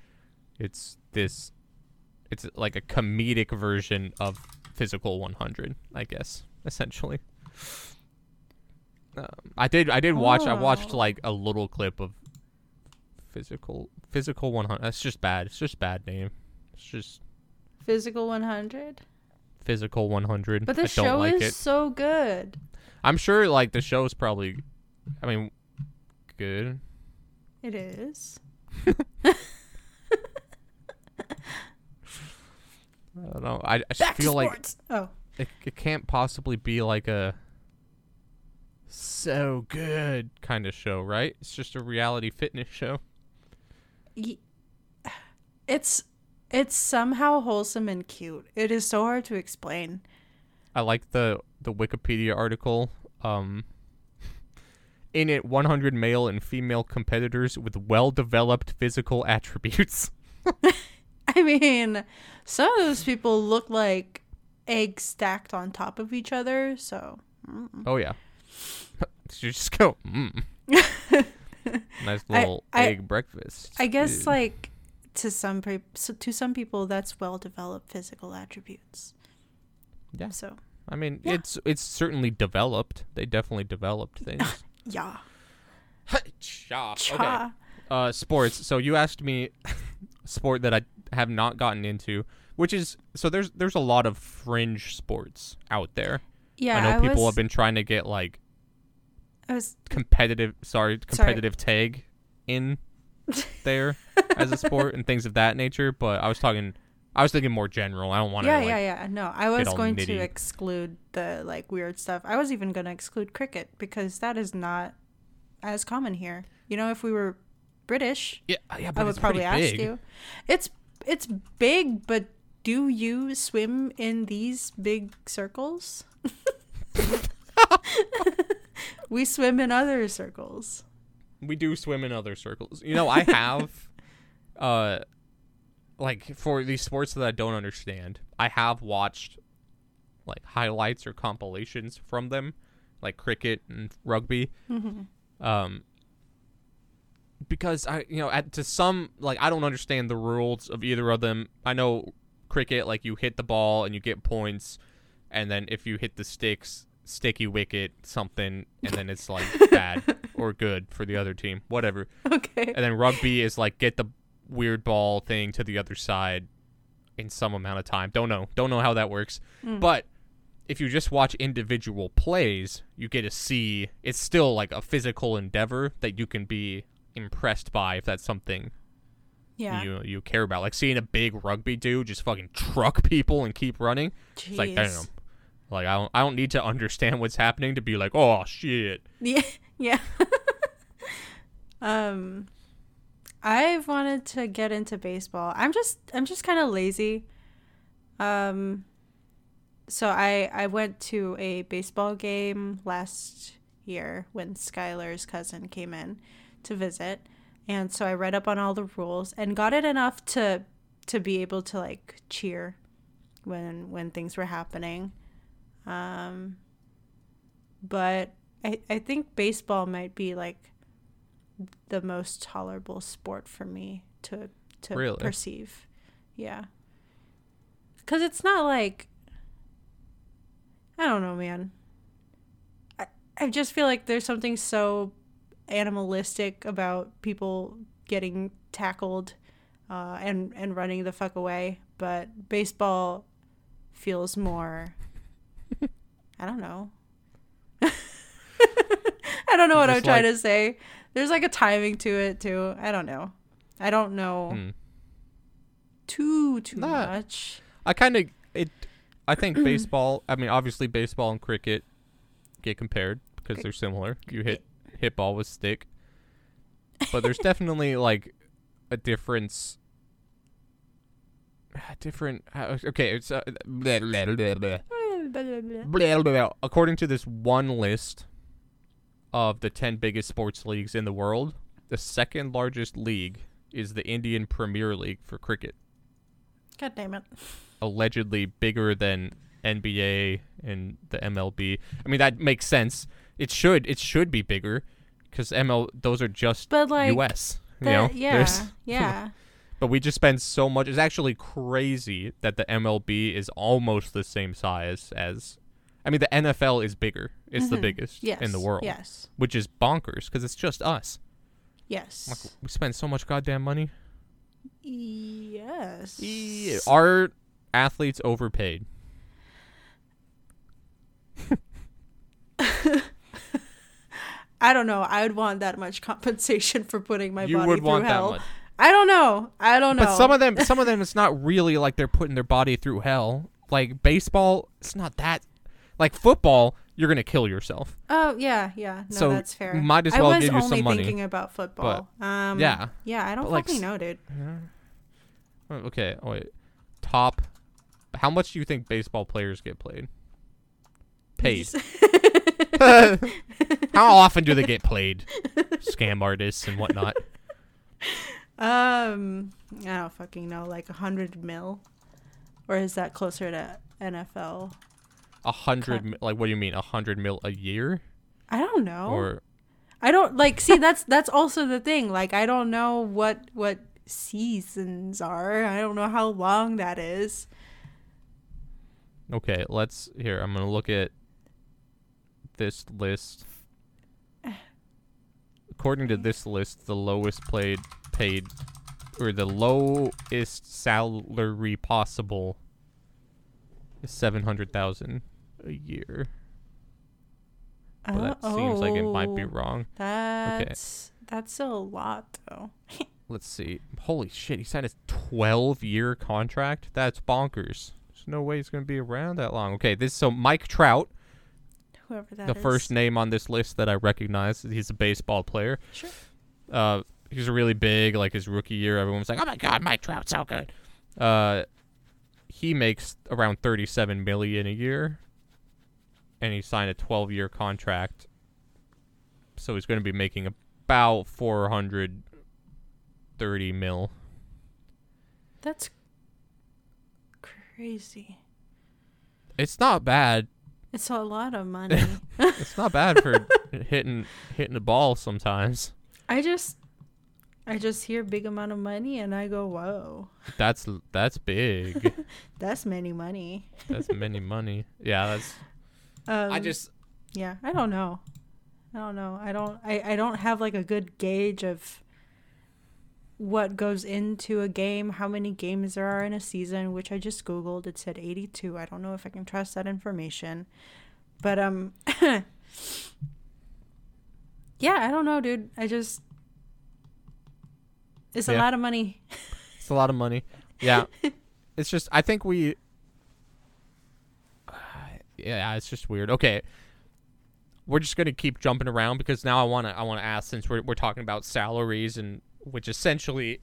It's this it's like a comedic version of Physical one hundred, I guess, essentially. Um, I did I did watch oh. I watched like a little clip of Physical Physical one hundred. That's just bad. It's just bad name. It's just Physical one hundred. Physical one hundred. But the show like is it. so good. I'm sure, like, the show's probably, I mean, good. It is. I don't know. I, I feel like oh. it, it can't possibly be, like, a so good kind of show, right? It's just a reality fitness show. It's... It's somehow wholesome and cute. It is so hard to explain. I like the, the Wikipedia article. Um, in it, one hundred male and female competitors with well-developed physical attributes. I mean, some of those people look like eggs stacked on top of each other, so... Mm. Oh, yeah. You just go, mm. Nice little I, egg I, breakfast. I guess, dude. like... To some pre- so to some people, that's well-developed physical attributes. Yeah. So. I mean, yeah. it's it's certainly developed. They definitely developed things. yeah. Cha. Okay. Uh, sports. So you asked me, sport that I have not gotten into, which is so there's there's a lot of fringe sports out there. Yeah. I know I people was, have been trying to get like. I was competitive. Sorry, competitive sorry. tag in there as a sport and things of that nature. But I was talking, I was thinking more general. I don't want to. Yeah, like, yeah, yeah. No, I was going nitty. to exclude the like weird stuff. I was even going to exclude cricket because that is not as common here. You know, if we were British, yeah, yeah, but I would probably ask you. It's it's big, but do you swim in these big circles? We swim in other circles. We do swim in other circles. You know, I have, uh, like, for these sports that I don't understand, I have watched, like, highlights or compilations from them, like cricket and rugby. Mm-hmm. Um, because, I, you know, at, to some, like, I don't understand the rules of either of them. I know cricket, like, you hit the ball and you get points, and then if you hit the sticks... sticky wicket something, and then it's like bad or good for the other team, whatever. Okay. And then rugby is like get the weird ball thing to the other side in some amount of time. Don't know. Don't know how that works. Mm. But if you just watch individual plays, you get to see it's still like a physical endeavor that you can be impressed by if that's something yeah. you you care about. Like seeing a big rugby dude just fucking truck people and keep running. Jeez. It's like, I don't know. Like, I don't, I don't need to understand what's happening to be like, oh, shit. Yeah. Yeah. um, I've wanted to get into baseball. I'm just, I'm just kind of lazy. Um, so I, I went to a baseball game last year when Skylar's cousin came in to visit. And so I read up on all the rules and got it enough to, to be able to like cheer when, when things were happening. Um, but I, I think baseball might be like the most tolerable sport for me to, to really? perceive. Yeah. Cause it's not like, I don't know, man. I, I just feel like there's something so animalistic about people getting tackled, uh, and, and running the fuck away. But baseball feels more... I don't know. I don't know what Just I'm trying like, to say. There's like a timing to it too. I don't know. I don't know mm. too too nah, much. I kind of it. I think baseball. I mean, obviously, baseball and cricket get compared because they're similar. You hit hit ball with stick, but there's definitely like a difference. Different. Okay, it's. Uh, blah, blah, blah, blah. According to this one list of the ten biggest sports leagues in the world, the second largest league is the Indian Premier League for cricket. God damn it. Allegedly bigger than N B A and the M L B. I mean, that makes sense. It should. It should be bigger because M L those are just but like, U S. You the, know? Yeah. There's, yeah. But we just spend so much. It's actually crazy that the M L B is almost the same size as... I mean, the N F L is bigger. It's mm-hmm. the biggest yes. in the world. Yes. Which is bonkers because it's just us. Yes. Like, we spend so much goddamn money. Yes. Yeah. Are athletes overpaid? I don't know. I would want that much compensation for putting my you body would through want hell. That much. I don't know. I don't know. But some of them, some of them, it's not really like they're putting their body through hell. Like baseball, it's not that. Like football, you're gonna kill yourself. Oh yeah, yeah. No, so that's fair. Might as well give you some money. I was only thinking about football. But, um, yeah. Yeah, I don't but fucking like, know, dude. Yeah. Okay. Oh, wait. Top. How much do you think baseball players get played? Paid. How often do they get played? Scam artists and whatnot. Um, I don't fucking know, like a hundred mil, or is that closer to N F L? A hundred, Con- like what do you mean, a hundred mil a year? I don't know. Or I don't like. See, that's that's also the thing. Like, I don't know what what seasons are. I don't know how long that is. Okay, let's here. I'm gonna look at this list. According to this list, the lowest played. Paid or the lowest salary possible is seven hundred thousand a year. Well, that oh, seems like it might be wrong. That's That's still a lot, though. Let's see. Holy shit, he signed a twelve-year contract? That's bonkers. There's no way he's going to be around that long. Okay, this so Mike Trout. Whoever that is. The first name on this list that I recognize. He's a baseball player. Sure. Uh, he was really big, like his rookie year. Everyone was like, oh, my God, Mike Trout's so good. Uh, he makes around thirty-seven million dollars a year, and he signed a twelve-year contract. So he's going to be making about four hundred thirty mil. That's crazy. It's not bad. It's a lot of money. It's not bad for hitting hitting the ball sometimes. I just I just hear big amount of money and I go, whoa. That's that's big. That's many money. That's many money. Yeah, that's um, I just Yeah, I don't know. I don't know. I don't I, I don't have like a good gauge of what goes into a game, how many games there are in a season, which I just Googled. It said eighty-two. I don't know if I can trust that information. But um yeah, I don't know, dude. I just It's yeah. a lot of money. It's a lot of money. Yeah. It's just I think we uh, Yeah, it's just weird. Okay. We're just gonna keep jumping around because now I wanna I wanna ask, since we're we're talking about salaries, and which essentially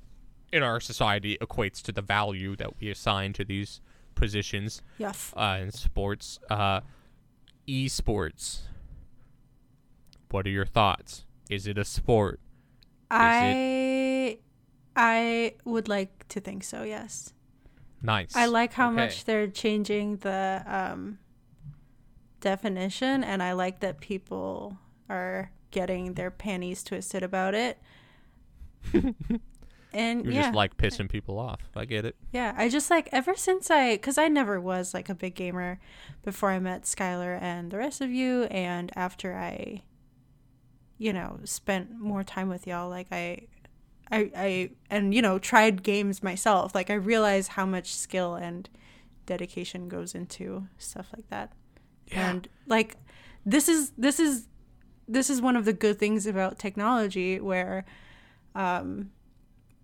in our society equates to the value that we assign to these positions. Yes. Uh, in sports, uh, esports. What are your thoughts? Is it a sport? Is I it... I would like to think so. Yes. Nice. I like how okay. much they're changing the. Um, definition, and I like that people are getting their panties twisted about it. And you yeah. just like pissing people off. I get it. Yeah, I just like ever since I, because I never was like a big gamer before I met Skylar and the rest of you, and after I, you know, spent more time with y'all, like I, I, I, and you know, tried games myself. Like I realized how much skill and dedication goes into stuff like that. Yeah. And like this is this is this is one of the good things about technology, where um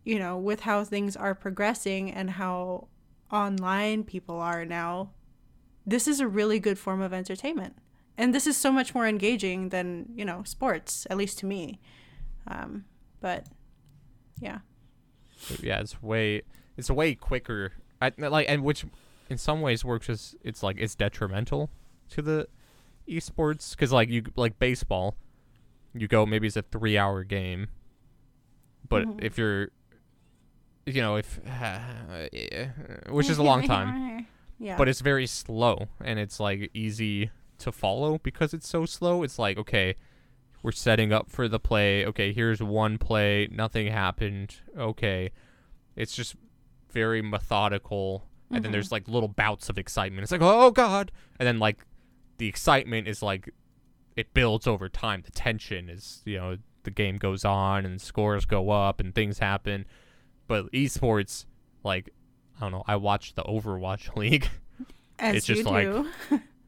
you know, with how things are progressing and how online people are now, this is a really good form of entertainment, and this is so much more engaging than, you know, sports, at least to me. Um but yeah yeah it's way it's way quicker I, like and which in some ways works as it's like it's detrimental to the esports, because like you like baseball, you go maybe it's a three hour game, but mm-hmm. if you're you know if uh, yeah, which is a long time, yeah, but it's very slow, and it's like easy to follow because it's so slow. It's like, okay, we're setting up for the play, okay, here's one play, nothing happened, okay. It's just very methodical, and mm-hmm. then there's like little bouts of excitement. It's like, oh god, and then like the excitement is like, it builds over time. The tension is, you know, the game goes on and scores go up and things happen. But esports, like, I don't know, I watched the Overwatch League. As it's just you like, do.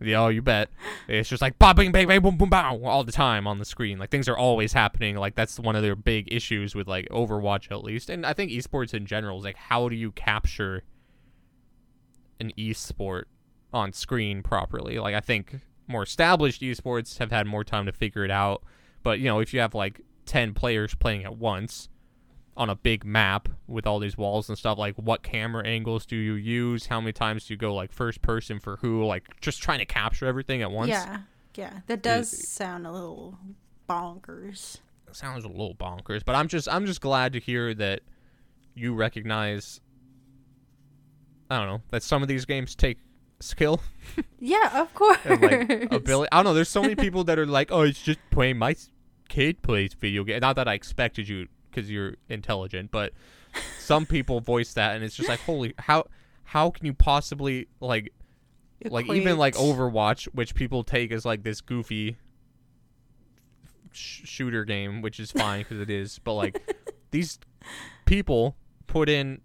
Yeah, oh, you bet. It's just like, bop, bing, bang, bang, boom, boom, bow, all the time on the screen. Like, things are always happening. Like, that's one of their big issues with, like, Overwatch at least. And I think esports in general is like, how do you capture an esport on screen properly? Like, I think more established esports have had more time to figure it out, but you know, if you have like ten players playing at once on a big map with all these walls and stuff, like what camera angles do you use, how many times do you go like first person for who, like just trying to capture everything at once. Yeah, yeah, that does it, sound a little bonkers. Sounds a little bonkers, but I'm just I'm just glad to hear that you recognize, I don't know, that some of these games take skill. Yeah, of course. And, like, ability. I don't know. There's so many people that are like, oh, it's just playing. My kid plays video games. Not that I expected you, because you're intelligent, but some people voice that, and it's just like, holy, how how can you possibly like, Equate. like even like Overwatch, which people take as like this goofy sh- shooter game, which is fine because it is, but like these people put in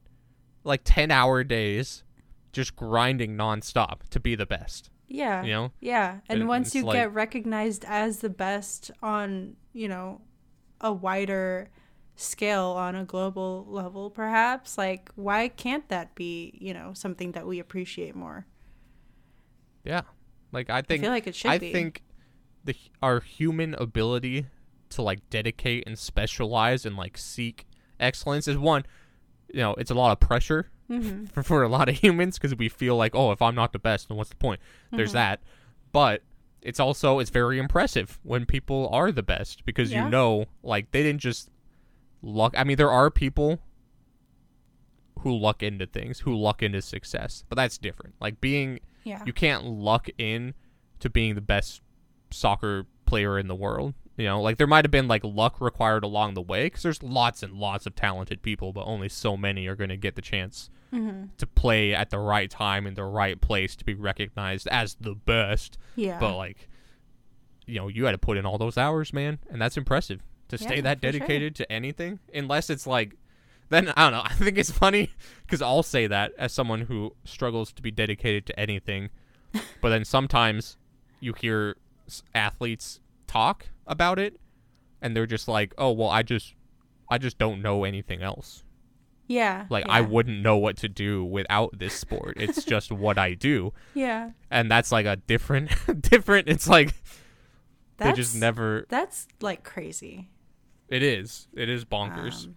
like ten hour days just grinding nonstop to be the best. Yeah. You know? Yeah. And, and once you like, get recognized as the best on, you know, a wider scale on a global level, perhaps. Like, why can't that be, you know, something that we appreciate more? Yeah. Like, I think I feel like it should I be. think the our human ability to, like, dedicate and specialize and, like, seek excellence is, one, you know, it's a lot of pressure mm-hmm. for, for a lot of humans, because we feel like, oh, if I'm not the best, then what's the point? Mm-hmm. There's that. But it's also, it's very impressive when people are the best, because, yeah. you know, like, they didn't just luck. I mean, there are people who luck into things, who luck into success, but that's different. Like, being, yeah. you can't luck in to being the best soccer player in the world. You know, like, there might have been, like, luck required along the way, because there's lots and lots of talented people, but only so many are going to get the chance mm-hmm. to play at the right time in the right place to be recognized as the best. Yeah. But, like, you know, you had to put in all those hours, man, and that's impressive to stay yeah, that dedicated sure. to anything. Unless it's, like, then, I don't know, I think it's funny, because I'll say that as someone who struggles to be dedicated to anything, but then sometimes you hear athletes talk about it, and they're just like, oh, well, I just I just don't know anything else. Yeah. Like, yeah. I wouldn't know what to do without this sport. It's just what I do. Yeah. And that's, like, a different, different, it's like, that's, they just never. That's, like, crazy. It is. It is bonkers. Um,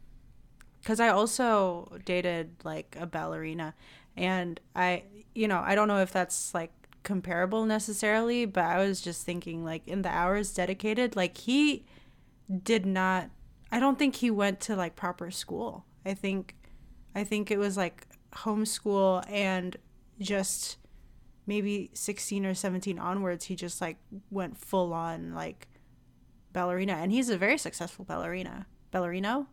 'cause I also dated, like, a ballerina, and I, you know, I don't know if that's, like, comparable necessarily, but I was just thinking, like, in the hours dedicated, like, he did not, I don't think he went to, like, proper school. I think I think it was, like, homeschool, and just maybe sixteen or seventeen onwards, he just, like, went full on, like, ballerina, and he's a very successful ballerina ballerino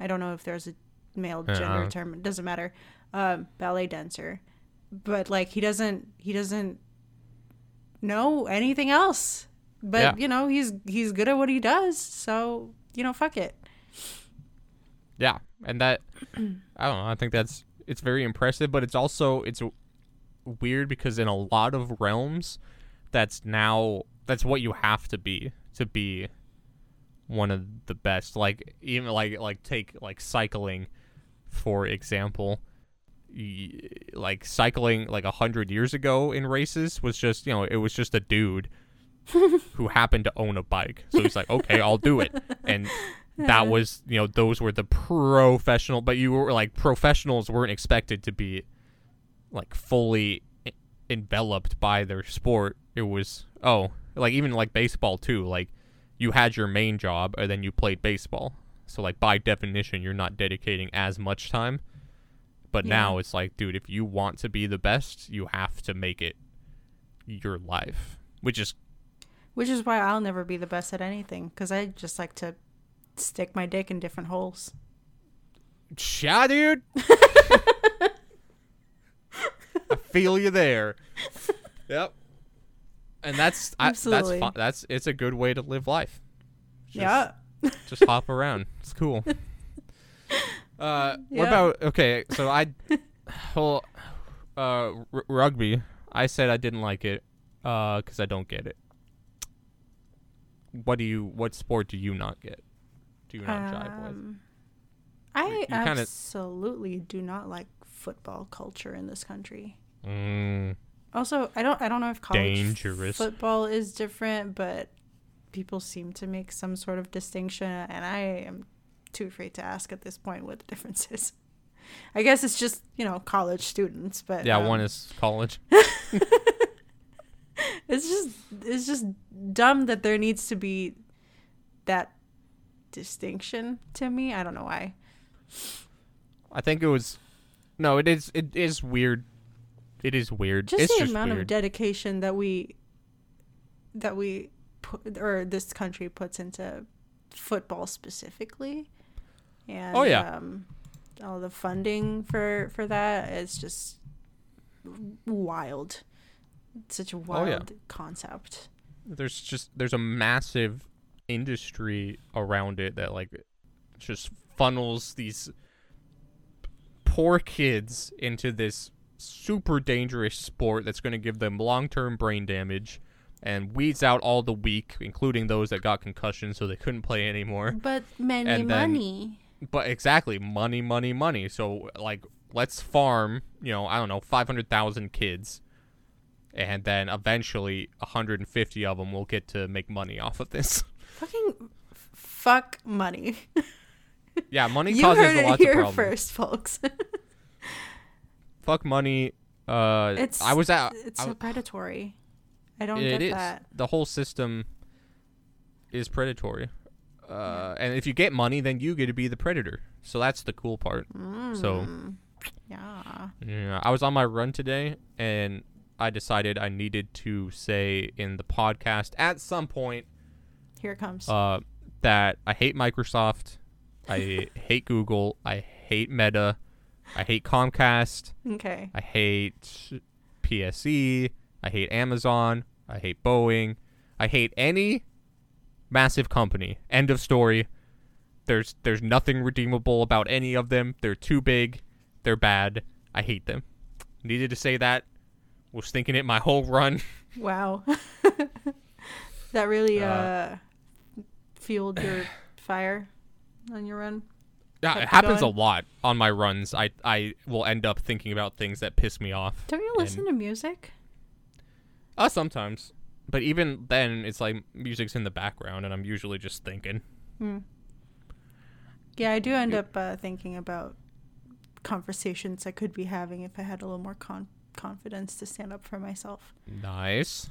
I don't know if there's a male gender uh-huh. term, it doesn't matter, um ballet dancer. But, like, he doesn't he doesn't know anything else, but yeah. you know, he's he's good at what he does, so, you know, fuck it. Yeah. And that, I don't know, I think that's, it's very impressive, but it's also, it's weird, because in a lot of realms, that's now that's what you have to be to be one of the best. Like, even like like take like cycling, for example. Like, cycling, like, a hundred years ago in races was just, you know, it was just a dude who happened to own a bike, so he's like, okay, I'll do it. And that was, you know, those were the professional, but you were like, professionals weren't expected to be, like, fully enveloped by their sport. It was, oh, like, even like baseball too, like, you had your main job, and then you played baseball, so, like, by definition, you're not dedicating as much time. But yeah. now it's like, dude, if you want to be the best, you have to make it your life, which is which is why I'll never be the best at anything, because I just like to stick my dick in different holes. Yeah, dude. I feel you there. Yep. And that's I, that's fun. That's it's a good way to live life. Just, yeah. Just hop around. It's cool. Uh, yeah. What about, okay, so I, well, uh, r- rugby, I said I didn't like it, uh, because I don't get it. What do you, what sport do you not get? Do you not um, jive with? I you, you absolutely kinda... do not like football culture in this country. Mm. Also, I don't, I don't know if college Dangerous. football is different, but people seem to make some sort of distinction, and I am too afraid to ask at this point what the difference is. I guess it's just, you know, college students, but yeah, um, one is college. It's just it's just dumb that there needs to be that distinction to me. I don't know why. I think it was no, it is it is weird. It is weird. Just it's the just amount weird. of dedication that we that we put, or this country puts into football specifically. And, oh, yeah. um, all the funding for, for that is just wild. It's such a wild oh, yeah. concept. There's just, there's a massive industry around it that, like, just funnels these poor kids into this super dangerous sport that's going to give them long-term brain damage and weeds out all the weak, including those that got concussions, so they couldn't play anymore. But many and then, money. But exactly, money, money, money. So like, let's farm, you know, I don't know, five hundred thousand kids. And then eventually one hundred fifty of them will get to make money off of this. Fucking f- fuck money. Yeah, money you causes heard a lot it here of problems. First, folks. Fuck money. Uh, it's I was at. It's I, so predatory. I don't it get is. that. The whole system is predatory. Uh, and if you get money, then you get to be the predator. So that's the cool part. Mm. So. Yeah. Yeah. I was on my run today, and I decided I needed to say in the podcast at some point. Here it comes. Uh, that I hate Microsoft. I hate Google. I hate Meta. I hate Comcast. Okay. I hate P S E. I hate Amazon. I hate Boeing. I hate any massive company. End of story. There's there's nothing redeemable about any of them. They're too big. They're bad. I hate them. Needed to say that. Was thinking it my whole run. Wow. That really uh, uh, fueled your fire. On your run? Yeah, it happens going. a lot on my runs. I, I will end up thinking about things that piss me off. Don't you listen and, to music? Uh, sometimes. But even then, it's like music's in the background, and I'm usually just thinking. Mm. Yeah, I do end it, up uh, thinking about conversations I could be having if I had a little more con- confidence to stand up for myself. Nice.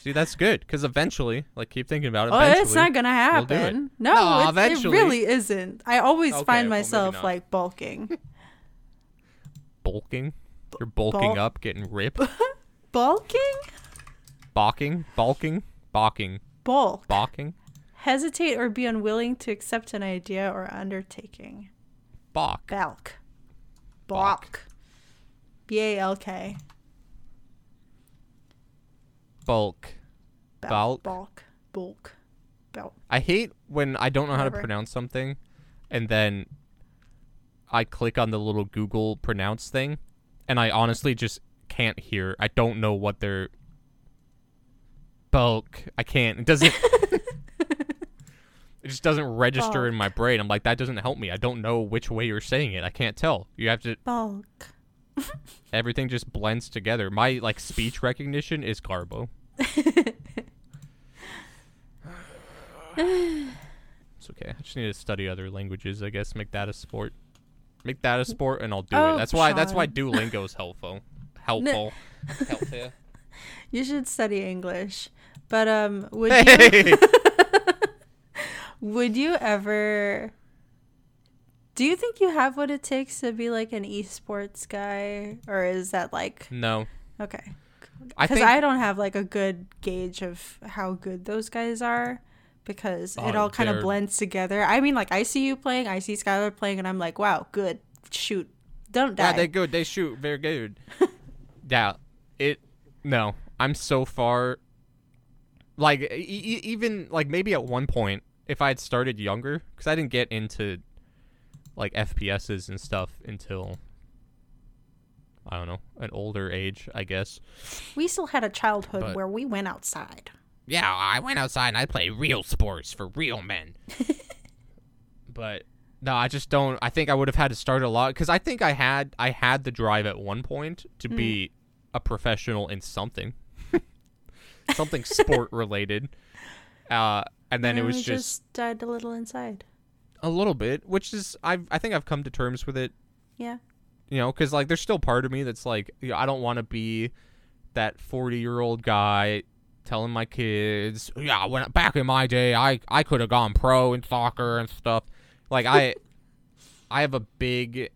See, that's good, because eventually, like, keep thinking about it. Oh, it's not gonna happen. We'll it. No, no it's, it really isn't. I always okay, find well, myself like bulking. Bulking? You're bulking Bul- up, getting ripped. Bulking? Balking? Balking? Balking? Bulk. Balking? Hesitate or be unwilling to accept an idea or undertaking. Balk. Balk. Balk. B A L K. Bulk. Bulk. Bulk. Bulk. Bulk. I hate when I don't know Whatever. how to pronounce something, and then I click on the little Google pronounce thing, and I honestly just can't hear. I don't know what they're... Bulk. I can't. It doesn't... It just doesn't register Bulk. in my brain. I'm like, that doesn't help me. I don't know which way you're saying it. I can't tell. You have to... Bulk. Everything just blends together. My, like, speech recognition is garbo. It's okay. I just need to study other languages, I guess. Make that a sport. Make that a sport, and I'll do oh, it. That's Sean. why That's why Duolingo is helpful. Helpful. Helpful. You should study English. But, um, would hey! you... would you ever... Do you think you have what it takes to be like an esports guy, or is that like no? Okay, because I, I don't have like a good gauge of how good those guys are, because oh, it all kind of blends together. I mean, like I see you playing, I see Skylar playing, and I'm like, wow, good, shoot, don't die. Yeah, they good, they shoot, very good. Yeah, it. No, I'm so far. Like e- even like maybe at one point, if I had started younger, because I didn't get into. Like F P S's and stuff until I don't know, an older age, I guess. We still had a childhood but, where we went outside. Yeah, I went outside and I played real sports for real men. But no, I just don't. I think I would have had to start a lot because I think I had I had the drive at one point to mm. be a professional in something, something sport related, uh, and then and it was just, just died a little inside. A little bit, which is I I think I've come to terms with it. Yeah. You know, because like there's still part of me that's like, you know, I don't want to be that forty-year-old guy telling my kids, yeah, when back in my day, I I could have gone pro in soccer and stuff. Like I I have a big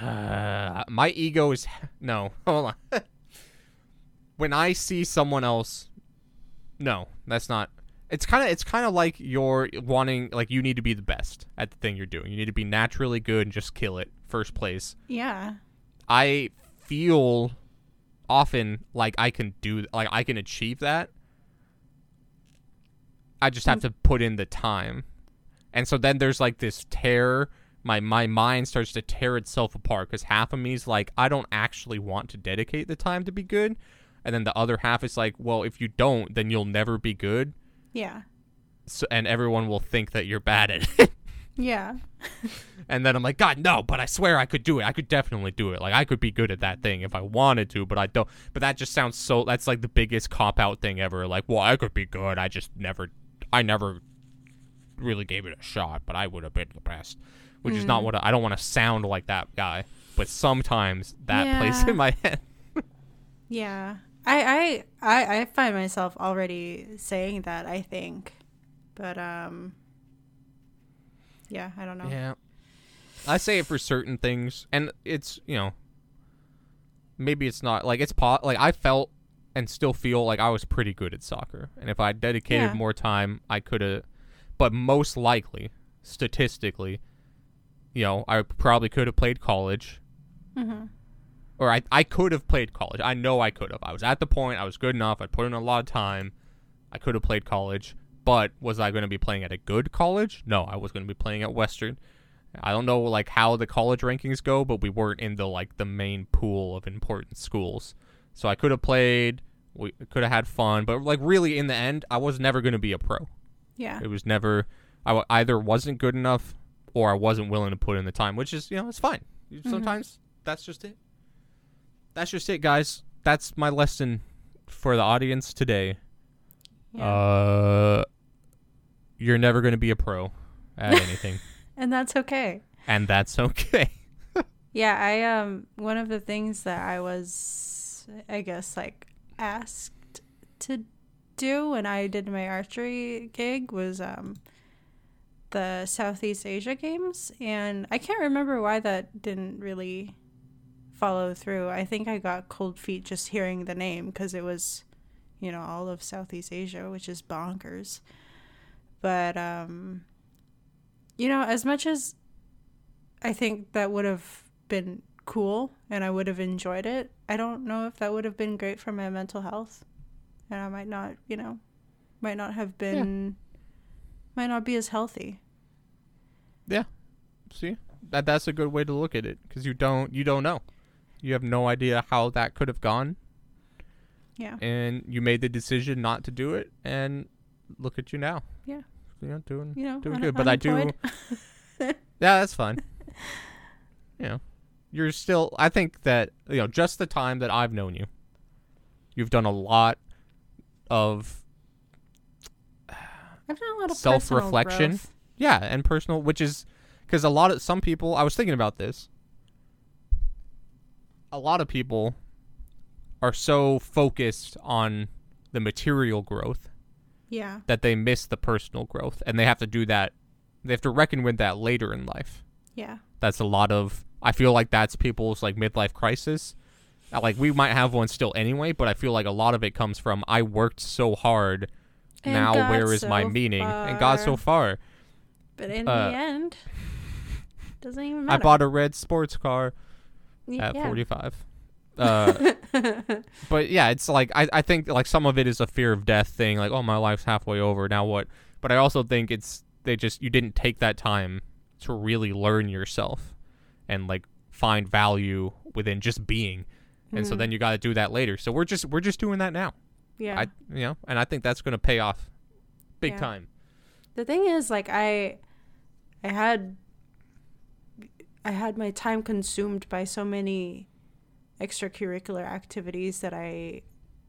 uh, my ego is no hold on. When I see someone else, no, that's not. It's kind of it's kind of like you're wanting, like, you need to be the best at the thing you're doing. You need to be naturally good and just kill it first place. Yeah. I feel often like I can do, like, I can achieve that. I just have to put in the time. And so then there's, like, this tear. My, my mind starts to tear itself apart because half of me is like, I don't actually want to dedicate the time to be good. And then the other half is like, well, if you don't, then you'll never be good. Yeah. So, and everyone will think that you're bad at it. Yeah. And then I'm like, God, no, but I swear I could do it. I could definitely do it. Like, I could be good at that thing if I wanted to, but I don't. But that just sounds so, that's like the biggest cop-out thing ever. Like, well, I could be good. I just never, I never really gave it a shot, but I would have been the best. Which mm. is not what, I, I don't want to sound like that guy. But sometimes that yeah. plays in my head. Yeah. I, I, I, I find myself already saying that, I think. But, um... yeah, I don't know. Yeah. I say it for certain things, and it's, you know, maybe it's not, like, it's, po- like, I felt and still feel like I was pretty good at soccer, and if I dedicated yeah. more time, I could have, but most likely, statistically, you know, I probably could have played college, mm-hmm. or I, I could have played college. I know I could have. I was at the point, I was good enough, I put in a lot of time, I could have played college. But was I going to be playing at a good college? No, I was going to be playing at Western. I don't know, like, how the college rankings go, but we weren't in the, like, the main pool of important schools. So I could have played, we could have had fun, but, like, really, in the end, I was never going to be a pro. Yeah. It was never, I either wasn't good enough or I wasn't willing to put in the time, which is, you know, it's fine. Mm-hmm. Sometimes that's just it. That's just it, guys. That's my lesson for the audience today. Yeah. Uh, you're never going to be a pro at anything. And that's okay. And that's okay. Yeah, I, um, one of the things that I was, I guess, like, asked to do when I did my archery gig was, um, the Southeast Asia Games. And I can't remember why that didn't really follow through. I think I got cold feet just hearing the name because it was, you know, all of Southeast Asia, which is bonkers. But, um, you know, as much as I think that would have been cool and I would have enjoyed it, I don't know if that would have been great for my mental health. And I might not, you know, might not have been, yeah. might not be as healthy. Yeah. See, that that's a good way to look at it, because you don't, you don't know. You have no idea how that could have gone. Yeah. And you made the decision not to do it, and look at you now. Yeah. You know, doing, you know, doing un- good. But unemployed. I do. Yeah, that's fine. You know, you're still, I think that, you know, just the time that I've known you, you've done a lot of, I've done a lot of self-reflection. Yeah. And personal, which is, because a lot of, some people, I was thinking about this, a lot of people are so focused on the material growth, yeah, that they miss the personal growth, and they have to do that. They have to reckon with that later in life. Yeah, that's a lot of. I feel like that's people's, like, midlife crisis. Like, we might have one still anyway, but I feel like a lot of it comes from, I worked so hard, and now God, where is so my meaning? Far. And God so far. But in uh, the end, doesn't even matter. I bought a red sports car yeah. at forty-five. uh but yeah, it's like I, I think, like, some of it is a fear of death thing, like, oh, my life's halfway over now, what? But I also think it's they just you didn't take that time to really learn yourself and, like, find value within just being, mm-hmm. and so then you got to do that later. So we're just we're just doing that now. Yeah, I, you know, and I think that's gonna pay off big yeah. time. The thing is, like, I I had I had my time consumed by so many extracurricular activities that I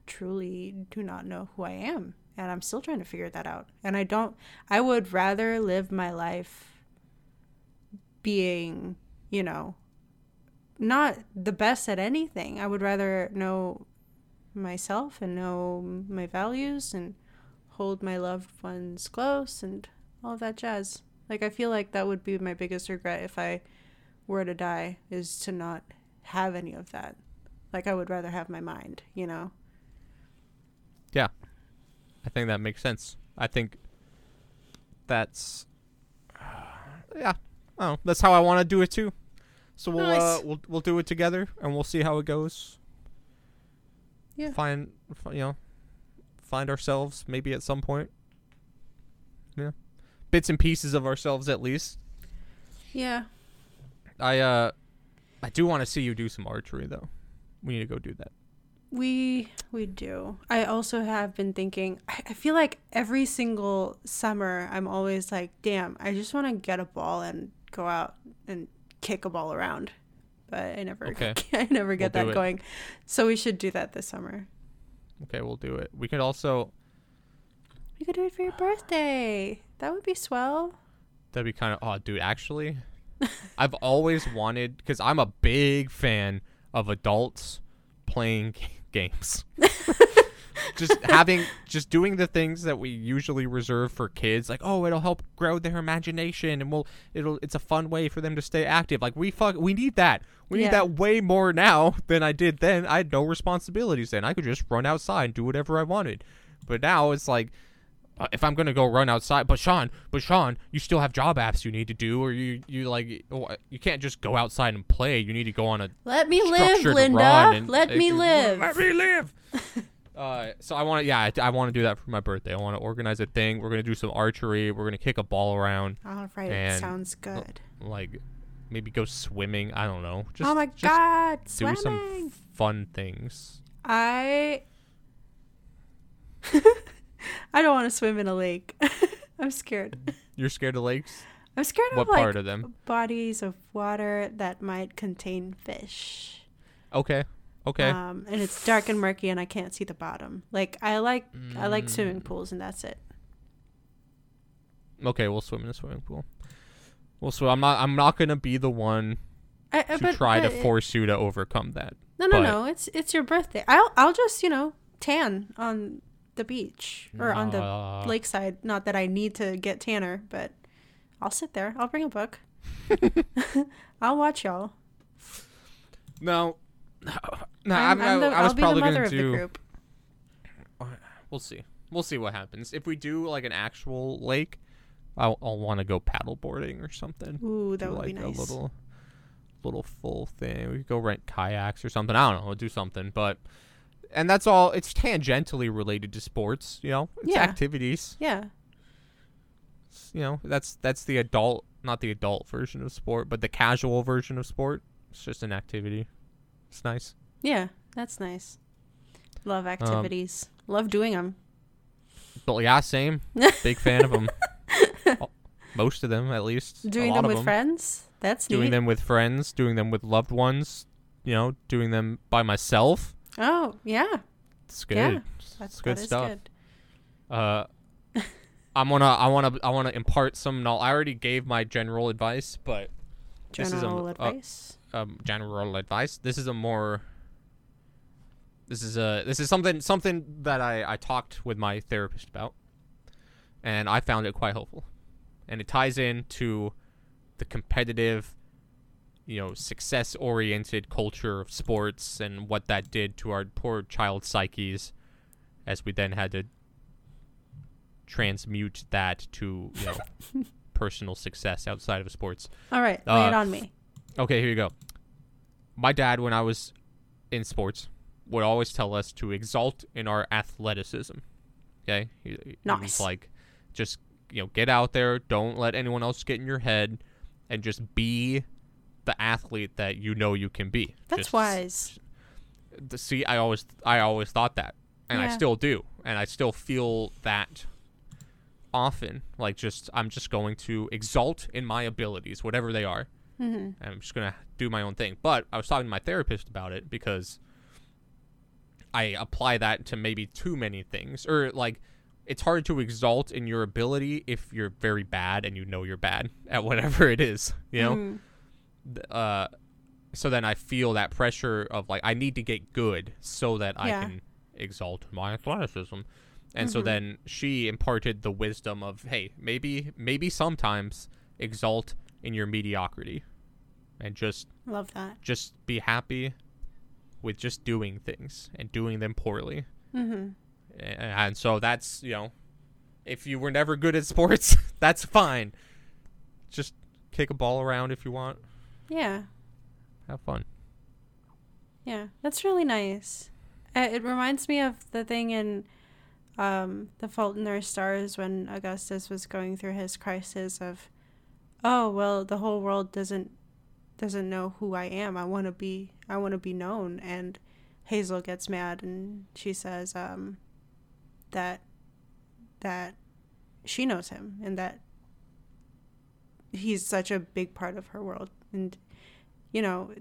truly do not know who I am, and I'm still trying to figure that out. And I don't I would rather live my life being, you know, not the best at anything. I would rather know myself and know my values and hold my loved ones close and all that jazz. Like, I feel like that would be my biggest regret if I were to die, is to not have any of that. Like, I would rather have my mind, you know? Yeah. I think that makes sense. I think that's... Uh, yeah. Oh, that's how I want to do it, too. So we'll, nice. uh, we'll we'll do it together, and we'll see how it goes. Yeah. Find, you know, find ourselves, maybe at some point. Yeah. Bits and pieces of ourselves, at least. Yeah. I, uh... I do want to see you do some archery, though. We need to go do that. We we do. I also have been thinking, I, I feel like every single summer I'm always like, damn, I just want to get a ball and go out and kick a ball around. But I never okay. I never get we'll that going. So we should do that this summer. Okay, we'll do it. We could also We could do it for your birthday. That would be swell. That'd be kind of oh, dude, actually. I've always wanted, cuz I'm a big fan of adults playing games. just having just doing the things that we usually reserve for kids, like, oh, it'll help grow their imagination and we'll it'll it's a fun way for them to stay active. Like, we fuck we need that we yeah. need that way more now than I did then. I had no responsibilities then. I could just run outside and do whatever I wanted. But now it's like, uh, if I'm gonna go run outside, but Sean but Sean you still have job apps you need to do, or you you like you can't just go outside and play. You need to go on a let me live Linda and, let, uh, me live. let me live let me live Uh, so I want to, yeah, I, I want to do that for my birthday. I want to organize a thing. We're going to do some archery. We're going to kick a ball around. All right. It sounds good. L- like maybe go swimming. I don't know. Just, oh my just God. Swimming. Do some f- fun things. I, I don't want to swim in a lake. I'm scared. You're scared of lakes? I'm scared what of like part of them? Bodies of water that might contain fish. Okay. Okay. Um, and it's dark and murky, and I can't see the bottom. Like I like, mm. I like swimming pools, and that's it. Okay, we'll swim in a swimming pool. Well, so I'm not, I'm not gonna be the one I, to but, try but to it, force you to overcome that. No, no, but, no. It's, it's your birthday. I'll, I'll just, you know, tan on the beach or uh, on the lakeside. Not that I need to get tanner, but I'll sit there. I'll bring a book. I'll watch y'all. No. No, no, I'm, I'm the, I, I was probably going to do. The group. We'll see. We'll see what happens. If we do like an actual lake, I'll, I'll want to go paddleboarding or something. Ooh, that do, would like, be nice. A little, little full thing. We could go rent kayaks or something. I don't know. We'll do something, but and that's all. It's tangentially related to sports. You know, it's yeah. activities. Yeah. It's, you know, that's that's the adult, not the adult version of sport, but the casual version of sport. It's just an activity. It's nice. Yeah, that's nice. Love activities. Um, Love doing them. But yeah, same. Big fan of them. Most of them, at least. Doing them with them. friends? That's doing neat. Doing them with friends, doing them with loved ones, you know, doing them by myself. Oh, yeah. It's good. Yeah, that's it's good that stuff. Good. Uh I'm gonna I wanna I wanna impart some knowledge. I already gave my general advice, but general this is a, advice. Uh, Um, general advice. This is a more. This is a this is something something that I I talked with my therapist about, and I found it quite helpful, and it ties in to the competitive, you know, success oriented culture of sports and what that did to our poor child psyches, as we then had to transmute that to, you know, personal success outside of sports. All right, lay uh, it on me. Okay, here you go. My dad, when I was in sports, would always tell us to exalt in our athleticism. Okay? He, nice. He was like, just, you know, get out there. Don't let anyone else get in your head. And just be the athlete that you know you can be. That's just, wise. See, I always I always thought that. And yeah. I still do. And I still feel that often. Like, just I'm just going to exalt in my abilities, whatever they are. Mm-hmm. I'm just going to do my own thing. But I was talking to my therapist about it because I apply that to maybe too many things. Or, like, it's hard to exalt in your ability if you're very bad and you know you're bad at whatever it is, you know? Mm-hmm. Uh, so then I feel that pressure of, like, I need to get good so that yeah. I can exalt my athleticism. And mm-hmm. so then she imparted the wisdom of, hey, maybe maybe sometimes exalt in your mediocrity and just love that just be happy with just doing things and doing them poorly. Mm-hmm. and, and so that's, you know, if you were never good at sports, that's fine. Just kick a ball around if you want. Yeah, have fun. Yeah, that's really nice. It reminds me of the thing in um The Fault in Our Stars when Augustus was going through his crisis of, oh, well, the whole world doesn't doesn't know who I am. I want to be I want to be known, and Hazel gets mad and she says um, that that she knows him and that he's such a big part of her world. And, you know,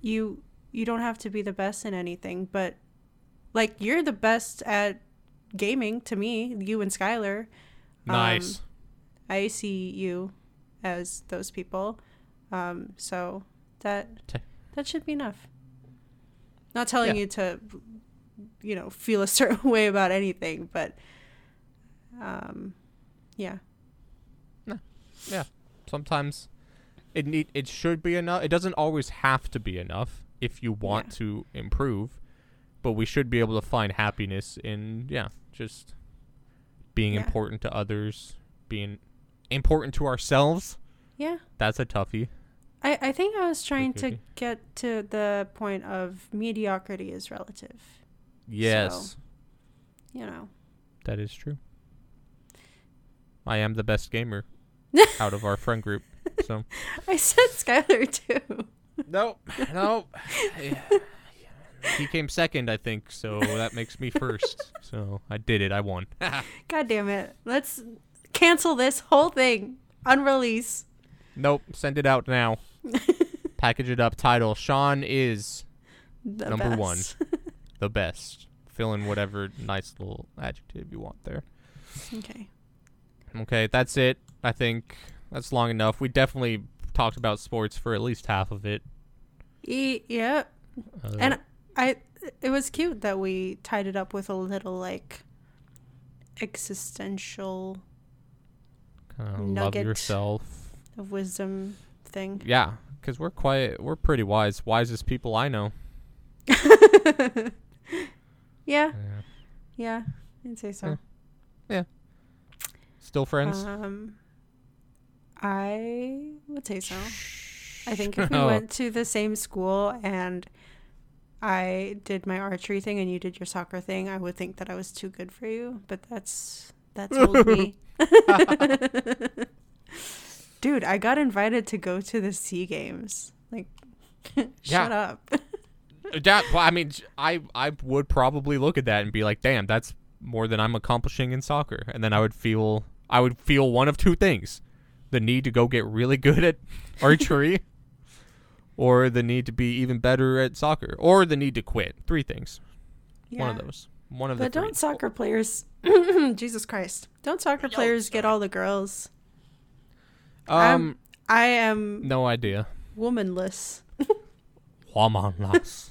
you you don't have to be the best in anything, but, like, you're the best at gaming to me, you and Skylar. Nice. Um, I see you as those people. Um, so that that should be enough. Not telling yeah. you to, you know, feel a certain way about anything, but, um, yeah. No. Yeah. Sometimes it need it should be enough. It doesn't always have to be enough if you want yeah. to improve, but we should be able to find happiness in yeah, just being yeah. important to others, being important to ourselves. Yeah. That's a toughie. I, I think I was trying to get to the point of mediocrity is relative. Yes. So, you know. That is true. I am the best gamer out of our friend group. So I said Skylar too. Nope. Nope. Yeah. He came second, I think, so that makes me first. So I did it. I won. God damn it. Let's cancel this whole thing. Unrelease. Nope. Send it out now. Package it up. Title: Sean is the number best. one, the best. Fill in whatever nice little adjective you want there. Okay. Okay, that's it. I think that's long enough. We definitely talked about sports for at least half of it. E- yeah. Uh, and I, it was cute that we tied it up with a little like existential kind of love yourself. Of wisdom thing. Yeah, because we're quiet. We're pretty wise. Wisest people I know. yeah. yeah. Yeah. I'd say so. Yeah. yeah. Still friends? Um, I would say so. I think if we oh. went to the same school and I did my archery thing and you did your soccer thing, I would think that I was too good for you. But that's, that's old me. Dude, I got invited to go to the Sea Games. Like, shut yeah. up. that, well, I mean, I, I would probably look at that and be like, damn, that's more than I'm accomplishing in soccer. And then I would feel I would feel one of two things. The need to go get really good at archery or the need to be even better at soccer or the need to quit. Three things. Yeah. One of those. One of but the But don't three. soccer players. Jesus Christ. Don't soccer Yo, players sorry. get all the girls. Um, I'm, I am no idea. Womanless. Womanless.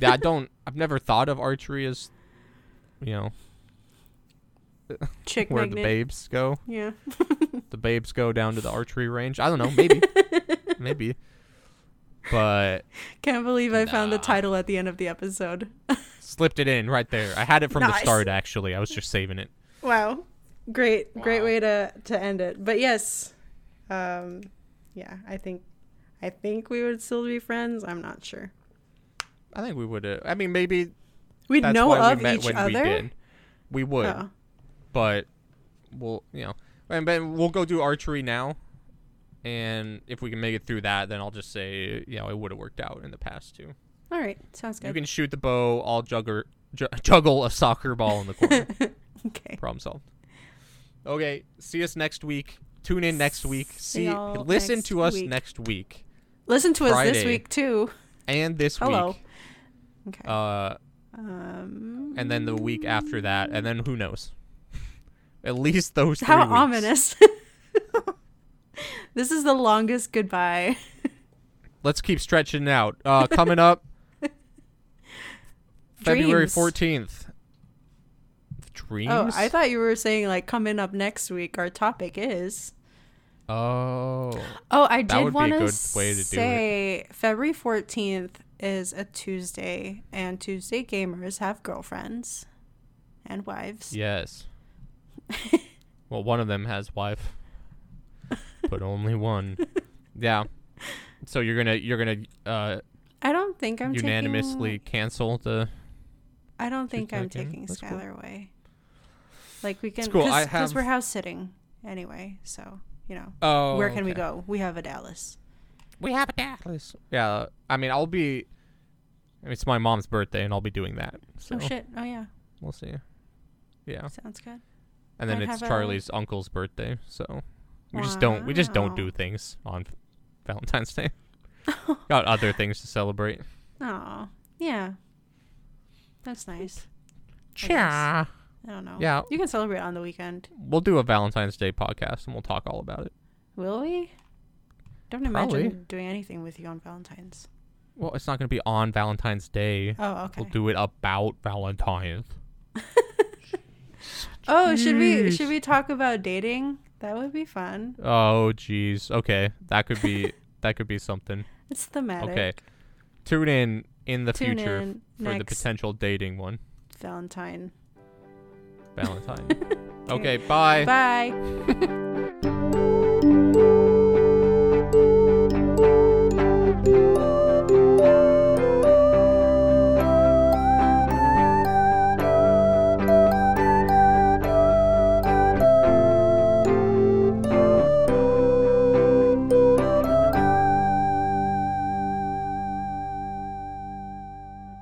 yeah, I don't. I've never thought of archery as, you know, Chick where magnet. the babes go. Yeah, the babes go down to the archery range. I don't know. Maybe, maybe. But can't believe I nah. found the title at the end of the episode. Slipped it in right there. I had it from nice. the start. Actually, I was just saving it. Wow. Great, great wow. way to, to end it. But yes, um, yeah, I think I think we would still be friends. I'm not sure. I think we would. Uh, I mean, maybe we'd that's know why of we met each when other. We, did. we would, oh. but we'll you know, and then we'll go do archery now, and if we can make it through that, then I'll just say you know it would have worked out in the past too. All right, sounds good. You can shoot the bow. I'll juggle ju- juggle a soccer ball in the corner. Okay. Problem solved. Okay, see us next week. Tune in next week. See, see listen to us week. next week. Listen to Friday us this week too. And this Hello. week. Okay. Uh, um. And then the week after that, and then who knows? At least those. Three How weeks. ominous! This is the longest goodbye. Let's keep stretching out. Uh, coming up, February fourteenth. Dreams? Oh, I thought you were saying like coming up next week. Our topic is. Oh. Oh, I did want to say February fourteenth is a Tuesday, and Tuesday gamers have girlfriends and wives. Yes. Well, one of them has wife, but only one. Yeah. So you're gonna you're gonna. Uh, I don't think I'm unanimously taking... cancel the. I don't think Tuesday I'm game? taking That's Skylar cool. away. Like we can, because cool. have... we're house sitting anyway, so you know. Oh, where can okay. we go? We have a Dallas. We have a Dallas. Yeah, I mean, I'll be. It's my mom's birthday, and I'll be doing that. So. Oh, shit. Oh, yeah. We'll see. Yeah. Sounds good. And then I'd it's Charlie's a... uncle's birthday, so we wow. just don't we just don't do things on Valentine's Day. Got other things to celebrate. Oh, yeah. That's nice. Yeah. I, I don't know. Yeah. You can celebrate on the weekend. We'll do a Valentine's Day podcast, and we'll talk all about it. Will we? Don't Probably. imagine doing anything with you on Valentine's. Well, it's not going to be on Valentine's Day. Oh, okay. We'll do it about Valentine's. Oh, jeez. should we should we talk about dating? That would be fun. Oh, jeez. Okay, that could be that could be something. It's thematic. Okay, tune in in the tune future in for next the potential dating one. Valentine. Valentine. Okay, bye. Bye.